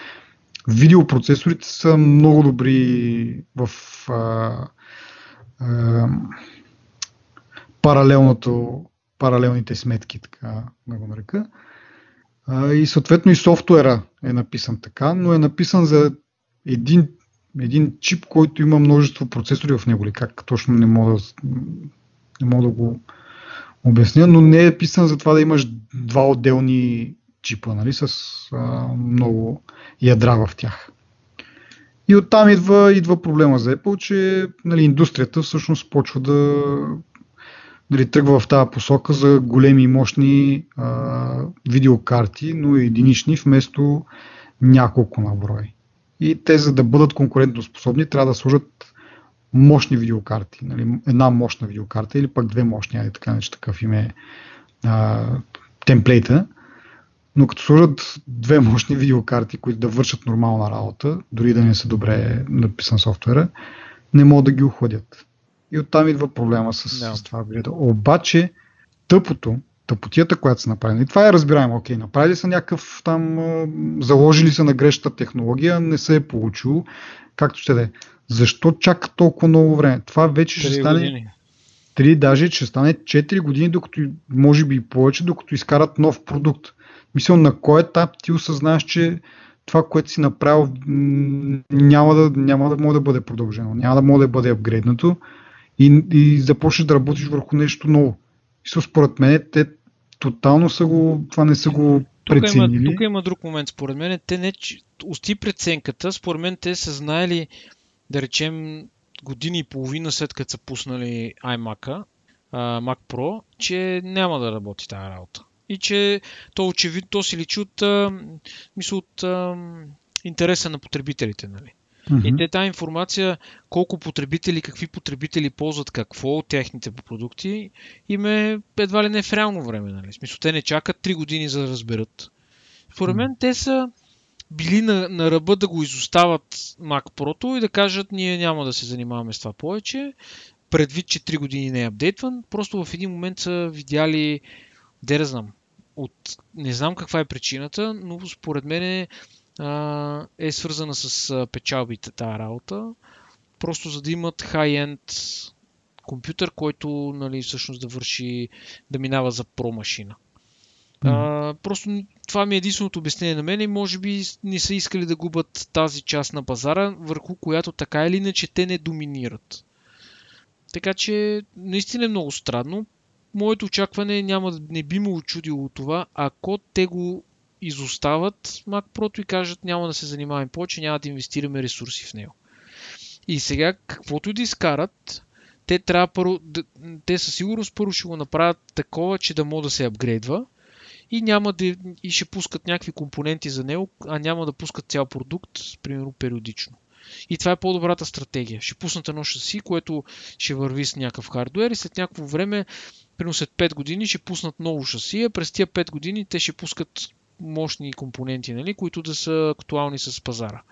видеопроцесорите са много добри в а, а, паралелното, паралелните сметки, така да го нарека. И съответно и софтуера е написан така, но е написан за един, един чип, който има множество процесори в него. Ли как точно не мога, да, не мога да го обясня, но не е писан за това да имаш два отделни чипа, нали, с а, много ядра в тях. И оттам идва, идва проблема за Apple, че нали, индустрията всъщност почва да нали, тръгва в тази посока за големи и мощни а, видеокарти, но единични вместо няколко наброи. И те, за да бъдат конкурентоспособни, трябва да служат мощни видеокарти. Нали, една мощна видеокарта или пък две мощни, али, така нече такъв им е а, темплейта. Но като служат две мощни видеокарти, които да вършат нормална работа, дори да не са добре написан софтуера, не могат да ги охладят. И оттам идва проблема с, yeah. с това апгрейда. Обаче тъпото, тъпотията, която са направили, и това е разбираемо, окей, направили са някакъв там, заложили са на грешната технология, не се е получило, както ще да е. Защо чака толкова много време? Това вече ще стане години. три, даже ще стане четири години, докато може би и повече, докато изкарат нов продукт. Мисля, на кой етап ти осъзнаеш, че това, което си направил, няма да, няма да може да бъде продължено, няма да може да бъде апгрейднато. И, и започнеш да работиш върху нещо ново. И според мен те тотално са го, това не са го преценили. Тук има, тук има друг момент. Според мен те не усти преценката. Според мен те са знаели, да речем, години и половина след като са пуснали iMac-а, Mac Pro, че няма да работи тази работа. И че то очевидно то си личи от, мисъл, от интереса на потребителите, нали? И те тази информация, колко потребители, какви потребители ползват какво от техните продукти, им е едва ли не в реално време. Нали? В смисъл, те не чакат три години за да разберат. Според мен те са били на, на ръба да го изостават Mac Pro-то и да кажат, ние няма да се занимаваме с това повече, предвид, че три години не е апдейтван, просто в един момент са видяли, де да знам, от не знам каква е причината, но според мен е е свързана с печалбите тази работа, просто за да имат хай-енд компютър, който нали, всъщност да върши, да минава за про-машина. Mm-hmm. А, просто това ми е единственото обяснение на мен и може би не са искали да губят тази част на пазара, върху която така или иначе те не доминират. Така че наистина е много странно. Моето очакване няма, не би ме очудило това, ако те го изостават Mac Pro и кажат няма да се занимаваме повече, няма да инвестираме ресурси в него. И сега каквото и да изкарат, те трябва първо, те със сигурност първо ще го направят такова, че да може да се апгрейдва и няма да, и ще пускат някакви компоненти за него, а няма да пускат цял продукт, примерно периодично. И това е по-добрата стратегия. Ще пуснат едно шаси, което ще върви с някакъв хардуер и след някакво време, примерно след пет години ще пуснат ново шаси, а през тия пет години те ще пускат мощни компоненти, нали, които да са актуални с пазара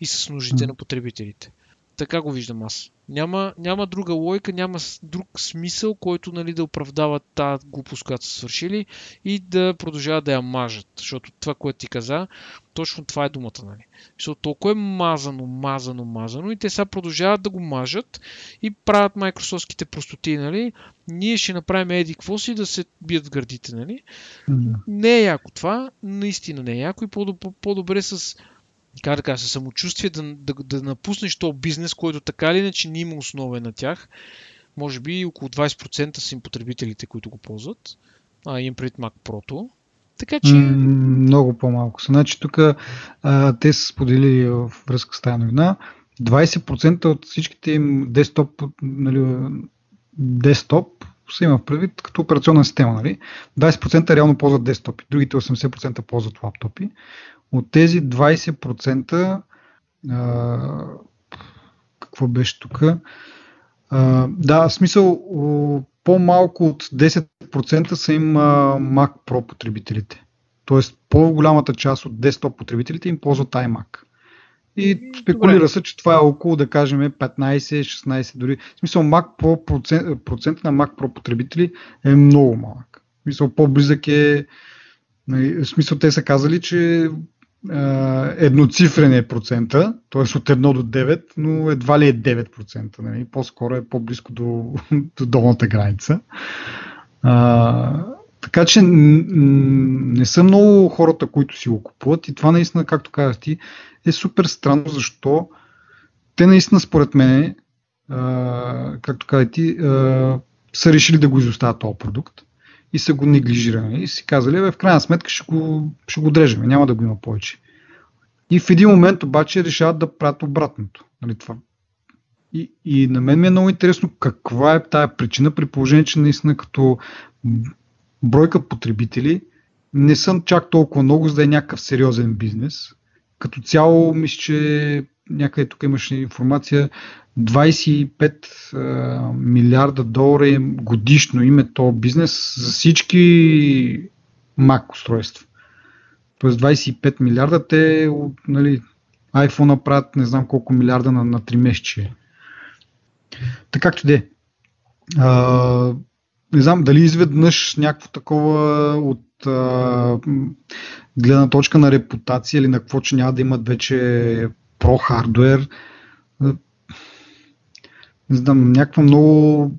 и с нуждите на потребителите. Така го виждам аз. Няма, няма друга логика, няма друг смисъл, който нали, да оправдава тази глупост, която са свършили и да продължават да я мажат. Защото това, което ти каза, точно това е думата. Нали. Защото толкова е мазано, мазано, мазано и те сега продължават да го мажат и правят майкрософтските простоти. Нали. Ние ще направим еди какво си да се бият в гърдите. Нали. Mm-hmm. Не е яко това, наистина не е яко и по-добре с... Как да кажа, със самочувствие да, да, да напуснеш този бизнес, който така или иначе не има основа на тях. Може би около двайсет процента са им потребителите, които го ползват. А, им пред Mac Pro-то. Така че... Много по-малко са. Значи тук те са споделили в връзка с тази новина. двайсет процента от всичките им десктоп, нали, десктоп се има предвид като операционна система. Нали? двайсет процента реално ползват десктопи. Другите осемдесет процента ползват лаптопи. От тези двайсет процента А, какво беше тук? А, да, в смисъл по-малко от десет процента са им Mac Pro потребителите. Тоест по-голямата част от десктоп потребителите им ползват iMac. И спекулира се, че това е около, да кажем, петнайсет-шестнайсет дори. В смисъл, Mac Pro процент, процент на Mac Pro потребители е много малък. В смисъл, по-близък е... В смисъл, те са казали, че едноцифрен е процента, т.е. от едно до девет, но едва ли е девет процента. Нали? По-скоро е по-близко до, до долната граница. А, така че не са много хората, които си го купуват, и това наистина, както казах ти, е супер странно, защо те наистина, според мен, а, както казах ти, а, са решили да го изоставят този продукт и са го неглижирали и си казали, бе, в крайна сметка ще го, ще го дрежеме, няма да го има повече. И в един момент обаче решават да правят обратното. Нали, това. И, и на мен ми е много интересно каква е тая причина, при положение, че наистина като бройка потребители не съм чак толкова много, за да е някакъв сериозен бизнес. Като цяло, мисля, че някъде тук имаше информация, двайсет и пет милиарда долара годишно им е този бизнес за всички Mac устройства. Тоест двайсет и пет милиарда, те, нали, iPhone правят не знам колко милиарда на, на три месече. Така както де. А, не знам дали изведнъж някакво такова от а, гледна точка на репутация или на какво, че няма да имат вече про хардуер. Не знам, някаква много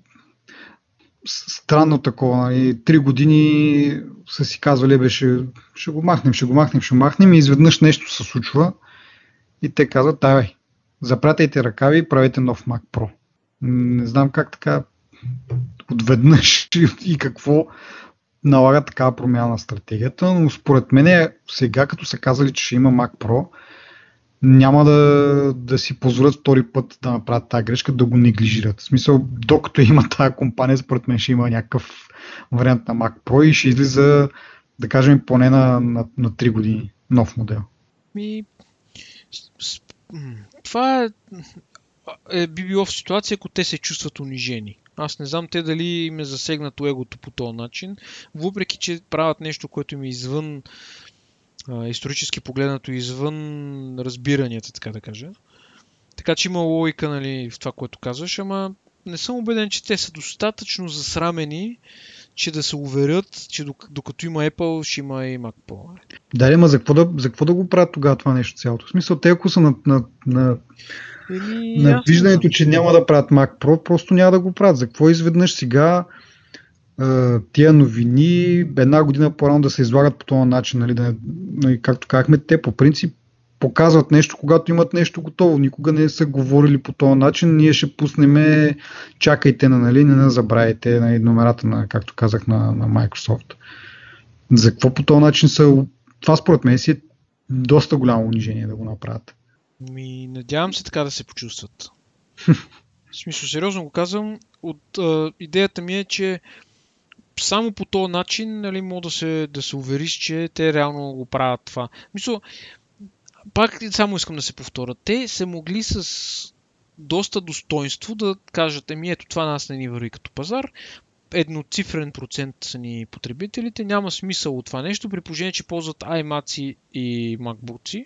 странно такова. Нали? Три години са си казвали, бе, ще, ще го махнем, ще го махнем, ще махнем, и изведнъж нещо се случва и те казват, давай, запрятайте ръкави и правете нов Mac Pro. Не знам как така отведнъж и какво налага такава промяна на стратегията, но според мен сега, като са казали, че ще има Mac Pro, няма да, да си позволят втори път да направят тази грешка, да го неглижират. В смисъл, докато има тази компания, според мен ще има някакъв вариант на Mac Pro и ще излиза, да кажем, поне на, на, на три години нов модел. Ми, това е, би било в ситуация, ако те се чувстват унижени. Аз не знам те дали им е засегнато егото по този начин, въпреки че правят нещо, което им е извън исторически погледнато, извън разбиранията, така да кажа. Така че има логика, нали, в това, което казваш, ама не съм убеден, че те са достатъчно засрамени, че да се уверят, че докато има Apple, ще има и Mac Pro. Да, ама за какво да, за какво да го правят тогава това нещо цялото? В смисъл, те ако са на, на, на, Или... на виждането, че няма да правят Mac Pro, просто няма да го правят. За какво изведнъж сега тия новини една година по-рано да се излагат по този начин, нали, да, нали, както казахме, те по принцип показват нещо, когато имат нещо готово, никога не са говорили по този начин, ние ще пуснем, чакайте, нали, не, не забравяйте, нали, номерата на, както казах, на, на Microsoft. За какво по този начин са, това според мен си е доста голямо унижение да го направят. Ми, надявам се така да се почувстват. В смисъл, сериозно го казвам, от а, идеята ми е, че само по този начин, нали, мога да се, да се увериш, че те реално го правят това. Мисля, пак само искам да се повторя. Те са могли с доста достоинство да кажат, еми ето това нас не ни върви като пазар, едноцифрен процент са ни потребителите, няма смисъл от това нещо, при положение, че ползват iMac и MacBook.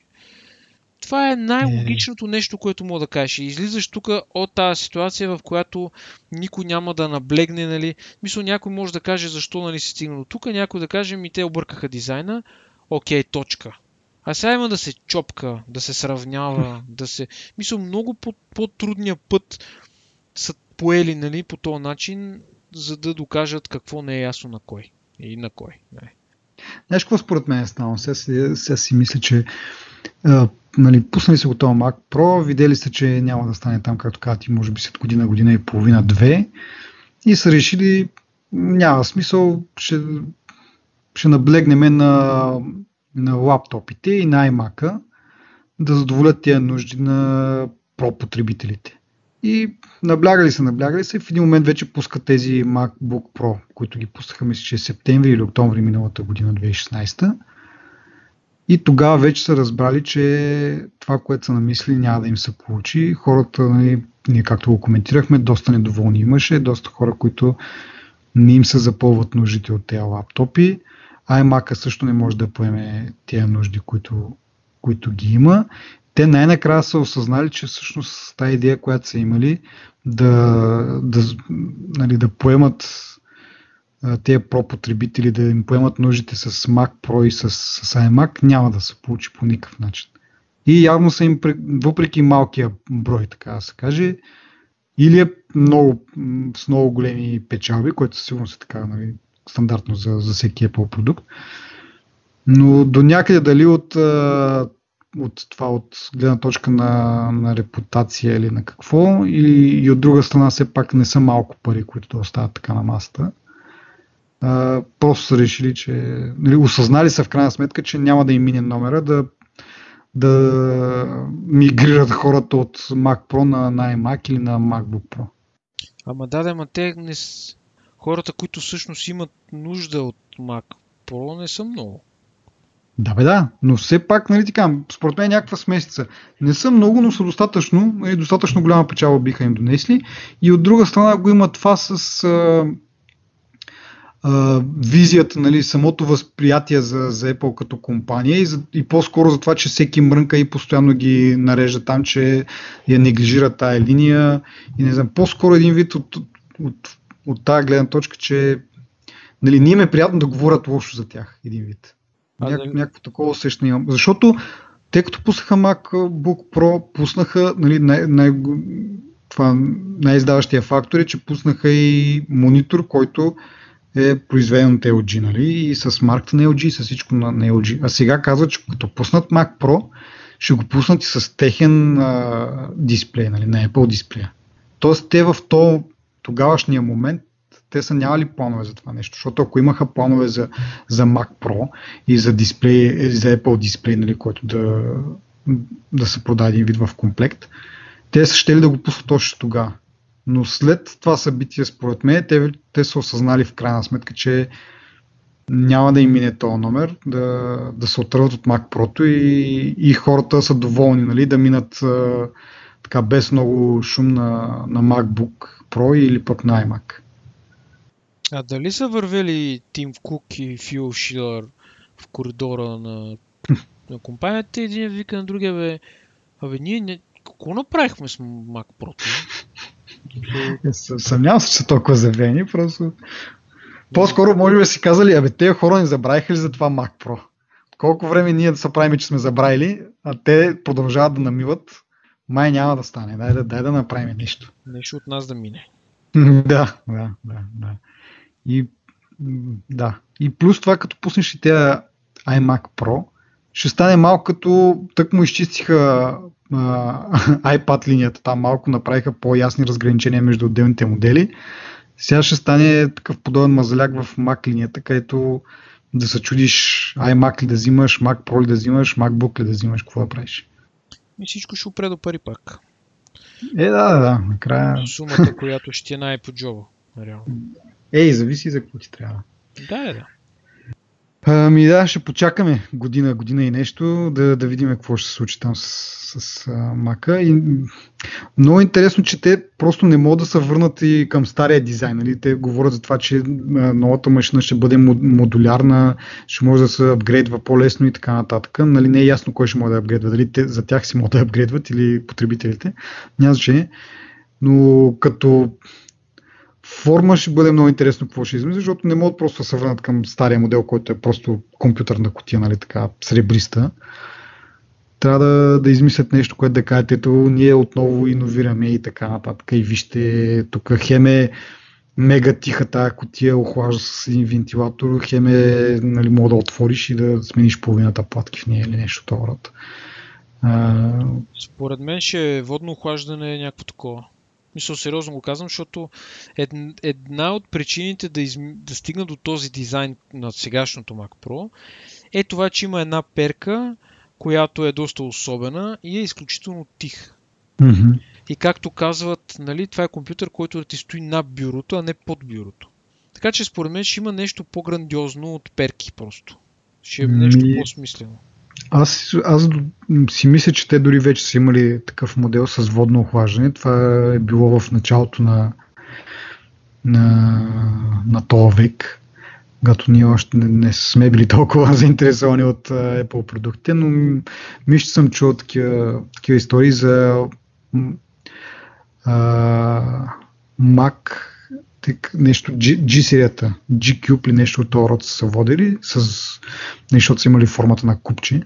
Това е най-логичното нещо, което мога да кажеш. Излизаш тук от тази ситуация, в която никой няма да наблегне, нали. Мисля, някой може да каже защо, нали, се стигна до тук, някой да каже, ми те объркаха дизайна. Окей, точка. А сега има да се чопка, да се сравнява, да се... Мисля, много по- по-трудния път са поели, нали, по този начин, за да докажат какво не е ясно на кой и на кой. Не. Знаеш какво според мен е станало? Сега си, сега си мисля, че нали, пуснали се го този Mac Pro, видели са, че няма да стане там, както казват, и може би след година, година и половина, две, и са решили, няма смисъл, ще, ще наблегнем на, на лаптопите и на iMac-а, да задоволят тия нужди на Pro потребителите. И наблягали се, наблягали се, и в един момент вече пускат тези MacBook Pro, които ги пуснаха, мисля, че септември или октомври миналата година, две хиляди и шестнайсета. И тогава вече са разбрали, че това, което са намисли, няма да им се получи. Хората, ние както го коментирахме, доста недоволни имаше, доста хора, които не им се запълват нуждите от тези лаптопи. iMac-а също не може да поеме тези нужди, които, които ги има. Те най-накрая са осъзнали, че всъщност тази идея, която са имали, да, да, нали, да поемат тези Pro потребители, да им поемат нуждите с Mac Pro и с, с iMac, няма да се получи по никакъв начин. И явно са им, въпреки малкия брой, така да се каже, или е много, с много големи печалби, което сигурно са така, нали, стандартно за, за всеки Apple продукт, но до някъде дали от, от това, от гледна точка на, на репутация или на какво, или и от друга страна все пак не са малко пари, които да остават така на масата. Uh, просто са решили, че нали, осъзнали са в крайна сметка, че няма да им мине номера да, да мигрират хората от Mac Pro на, на iMac или на MacBook Pro. Ама да, да, ама те не с... хората, които всъщност имат нужда от Mac Pro, не са много. Да бе, да, но все пак, нали така, според мен някаква смесица. Не са много, но са достатъчно, е, достатъчно голяма печала биха им донесли. И от друга страна го има това с... Uh, Uh, визията, нали, самото възприятие за, за Apple като компания и, за, и по-скоро за това, че всеки мрънка и постоянно ги нарежда там, че я неглижира тая линия и не знам, по-скоро един вид от, от, от, от тая гледна точка, че нали, не им е приятно да говорят лошо за тях, един вид. А, Няк, да... Някакво такова усещане имам. Защото те като пуснаха MacBook Pro, пуснаха нали, най- най- това, най-издаващия фактор е, че пуснаха и монитор, който е произведен от Ел Джи, нали? И с марката на Ел Джи, и с всичко на, на Ел Джи. А сега казват, че като пуснат Mac Pro, ще го пуснат и с техен а, дисплей, нали? На Apple дисплея. Тоест те в то, тогавашния момент те са нямали планове за това нещо, защото ако имаха планове за, за Mac Pro и за, дисплей, за Apple дисплей, нали? Който да, да се продаде един вид в комплект, те са щели да го пуснат още тогава. Но след това събитие, според мен, те, те са осъзнали в крайна сметка, че няма да им мине този номер, да, да се отърват от Mac Pro и, и хората са доволни, нали, да минат а, така без много шум на, на MacBook Pro или пък на iMac. А дали са вървели Тим Кук и Фил Шилър в коридора на, на компанията и един вика на другия, бе, абе ние не, какво направихме с Mac Pro? Съмнявам се, че толкова завени, просто... По-скоро може би си казали, абе, те хора не забравиха ли за това Mac Pro? Колко време ние да се правим, че сме забравили, а те продължават да намиват, май няма да стане, дай да, дай да направим нещо. Нещо от нас да мине. да, да, да, да. И, да. И плюс това, като пуснеш и тези iMac Pro, ще стане малко като тък му изчистиха Uh, iPad линията, там малко направиха по-ясни разграничения между отделните модели. Сега ще стане такъв подобен мазаляк в Mac линията, където да се чудиш iMac ли да взимаш, Mac Pro ли да взимаш, MacBook ли да взимаш, какво да правиш. И всичко ще опре до пари пак. Е, да, да, да, накрая. Сумата, която ще е най-по джоба, реално. Ей, зависи за какво ти трябва. Да, е, да. Ами да, ще почакаме година, година и нещо, да, да видим какво ще се случи там с, с а, Mac-а. И, много интересно, че те просто не могат да се върнат и към стария дизайн. Нали? Те говорят за това, че а, новата машина ще бъде модулярна, ще може да се апгрейдва по-лесно и така нататък. Нали? Не е ясно кой ще може да апгрейдва. Дали те, за тях си могат да апгрейдват или потребителите. Няма значение. Но като... форма ще бъде много интересно какво ще измисли, защото не могат просто да се върнат към стария модел, който е просто компютърна кутия, нали така, сребриста. Трябва да, да измислят нещо, което да кажете, ето ние отново иновираме и така нататък. И вижте, тук хем е мега тиха тая кутия, охлажда с един вентилатор, хем е, нали, мога да отвориш и да смениш половината платки в нея или нещо това род. А... Според мен ще е водно охлаждане е някакво такова. Мисля, сериозно го казвам, защото една от причините да, изм... да стигна до този дизайн на сегашното Mac Pro е това, че има една перка, която е доста особена и е изключително тих. Mm-hmm. И както казват, нали, това е компютър, който да ти стои над бюрото, а не под бюрото. Така че според мен ще има нещо по-грандиозно от перки просто. Ще е нещо mm-hmm. по-смислено. Аз, аз си мисля, че те дори вече са имали такъв модел с водно охлаждане. Това е било в началото на, на, на този век, когато ние още не, не сме били толкова заинтересовани от Apple продукти, но мисля, че съм чул такива, такива истории за а, Mac, тък, нещо, G, G-серията, G-Cube или нещо от този род са водили, с, защото са имали формата на купче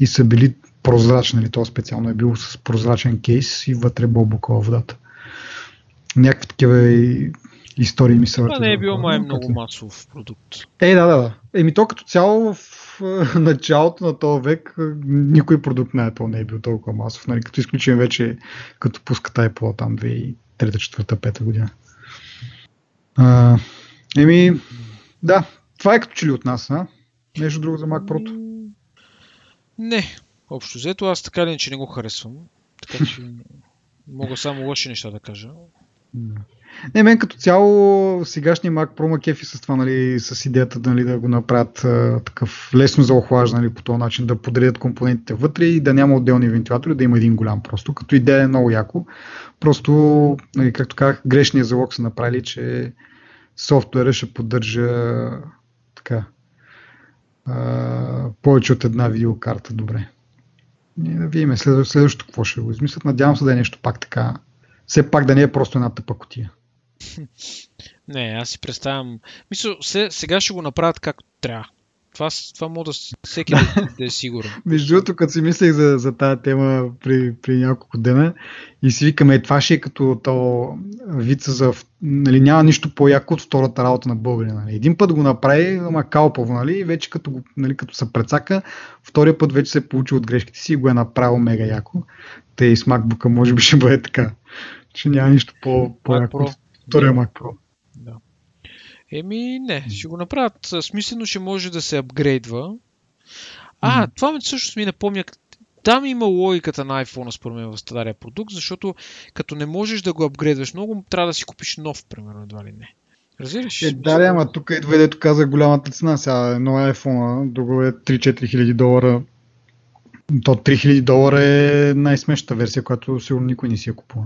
и са били прозрачни, или то специално е било с прозрачен кейс и вътре бълбока във водата. Някакви такива и истории ми са върти. Това не е бил май много масов продукт. Е, да, да, да. Еми то като цяло в началото на този век никой продукт на Apple не е бил толкова масов. Нали? Като изключим вече, като пускат Apple там две хиляди и трета, четвърта, пета година. А, еми, да, това е като че ли от нас, а? Нещо друго за Mac Pro-то? Не, общо взето аз така ли, че не го харесвам. Така че мога само лоши неща да кажа. Не, мен като цяло сегашния Mac Pro ма кефи с това, нали, с идеята, нали, да го направят а, такъв лесно за охлаждане, нали, по този начин, да подредят компонентите вътре и да няма отделни вентилатори, да има един голям просто. Като идея е много яко. Просто, нали, както казах, грешния залог са направили, че софтуера ще поддържа така а, повече от една видеокарта. Добре. И да видим след, следващото какво ще го измислят. Надявам се да е нещо пак така. Все пак да не е просто една тъпа кутия. Не, аз си представям. Мисля, сега ще го направят както трябва. Това, това мога да всеки да е сигурен. Между другото, като си мислех за, за тази тема при, при няколко дена и си викаме, това ще е като то вица за... Нали, няма нищо по-яко от втората работа на българина. Нали. Един път го направи, ама калпово, нали, и вече като, нали, като се прецака, втория път вече се получи от грешките си и го е направил мега яко. Те и с MacBook-а може би ще бъде така. Че няма нищо по-яко от втория Mac Pro. Да. Еми не, ще го направят смислено, ще може да се апгрейдва. А, mm-hmm. това всъщност ми напомня, там има логиката на iPhone-а според мен в стария продукт, защото като не можеш да го апгрейдваш много, трябва да си купиш нов, примерно, едва ли не. Разбираш? Е, да, ама тук идва, дето каза голямата цена, сега едно iPhone-а, друго е три-четири хиляди долара. То три хиляди долара е най-смешната версия, която сигурно никой не си я купува.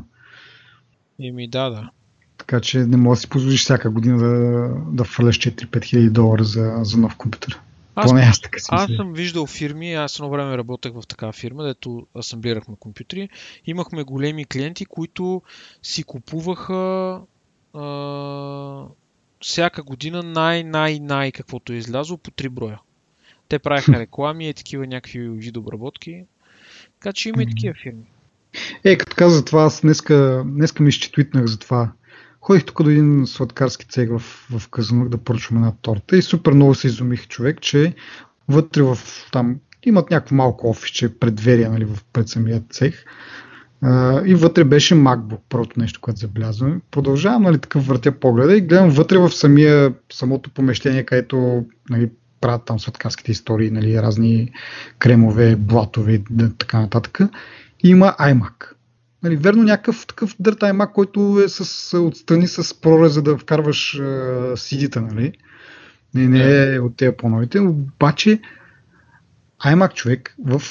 Еми да, да. Така че не мога да си позволиш всяка година да, да фърляш четири-пет хиляди долара за, за нов компютър. Аз, Поне, аз, така си аз съм виждал фирми, аз едно време работех в такава фирма, дето асамблирахме компютри. Имахме големи клиенти, които си купуваха а, всяка година най-най-най каквото е излязло по три броя. Те правеха реклами и такива някакви видообработки. Така че има и такива фирми. Е, като каза това, аз днеска, днеска ми изчетвитнах за това. Ходих тук до един сладкарски цех в, в Казанлък да поръчвам една торта и супер много се изумих, човек, че вътре в там имат някакво малко офисче, предверие, нали, в пред самия цех. А, и вътре беше MacBook, първото нещо, което забелязвам. Продължавам, нали, такъв въртя погледа и гледам вътре в самия, самото помещение, където, нали, правят там сладкарските истории, нали, разни кремове, блатове и така нататък. Има iMac. Нали, верно, някакъв такъв дърт iMac, който е с, отстрани с прореза да вкарваш си ди-та, нали? Не, не е от тези по-новите. Обаче iMac, човек, в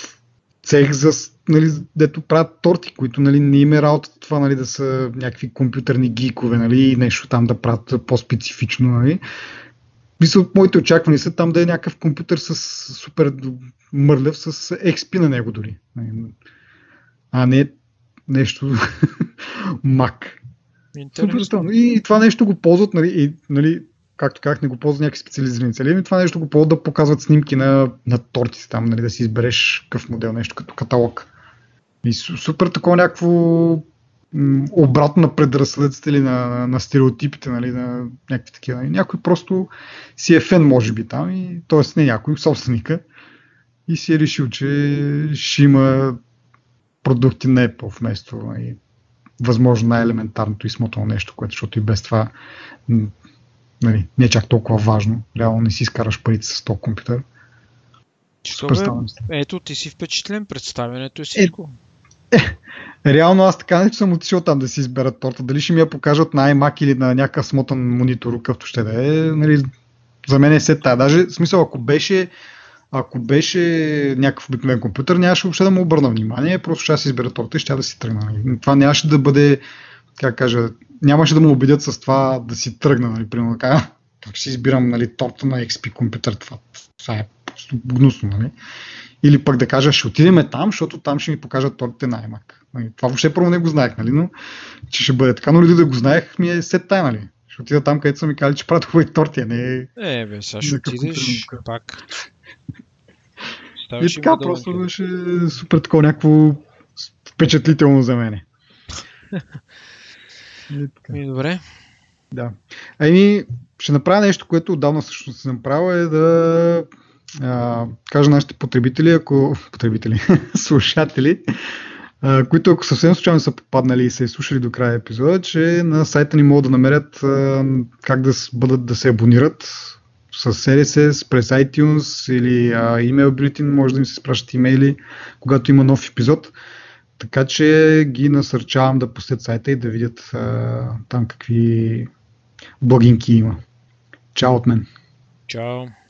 цех за, нали, дето правят торти, които, нали, не им е работа това, нали, да са някакви компютърни гикове, нали, нещо там да правят по-специфично, нали? Мисля, моите очаквания са там да е някакъв компютър с супер мърлев, с екс пи на него дори. А не нещо Mac. Интересно. И, и това нещо го ползват, нали, и, нали, както казах, не го ползват някакви специализирани цели, и това нещо го ползват да показват снимки на, на тортите там, нали, да си избереш какъв модел, нещо като каталог. И супер такова някакво м- обратно на предразсъдъците или на, на стереотипите, нали, на някакви такива. Нали. Някой просто си е фен, може би, там, и, т.е. не някой, собственика, и си е решил, че ще има продукти на Apple вместо и възможно най-елементарното и смотано нещо, което, защото и без това, нали, не е чак толкова важно. Реално не си изкараш парите с този компютър. Чето, ето, ти си впечатлен, представянето е всичко. Е, е, реално аз така не съм отишъл там да си избера торта. Дали ще ми я покажат на iMac или на някакъв смотан монитор, какъвто ще да е. Нали, за мен е все тая. Даже, в смисъл, ако беше Ако беше някакъв обикновен компютър, нямаше въобще да му обърна внимание, просто ще си избера торта и ще да си тръгна. Това нямаше да бъде, как кажа, нямаше да му убедят с това да си тръгна, нали, примерно така. Как ще избирам, нали, торта на екс пи компютър, това, това е просто гнусно, нали. Или пък да кажа, ще отидеме там, защото там ще ми покажат тортите на iMac. Нали, това въобще първо не го знаех, нали, но че ще бъде така, но дори да го знаех, ми е сет тай, нали. Ще отида там, където са ми казали, че правят хубави торти, а не... Е, бе, сега ще отидеш пак. И така, просто беше супер такова някакво впечатлително за мене. И добре. Да. Ами, ще направя нещо, което отдавна всъщност съм направил, е да а, кажа нашите потребители, ако... Потребители, слушатели, а, които ако съвсем случайно са попаднали и са изслушали до края епизода, че на сайта ни могат да намерят а, как да бъдат да се абонират с Ес Ес, през iTunes или а, имейл бюлетин, може да им се спращат имейли, когато има нов епизод. Така че ги насърчавам да посетят сайта и да видят а, там какви блогинки има. Чао от мен! Чао!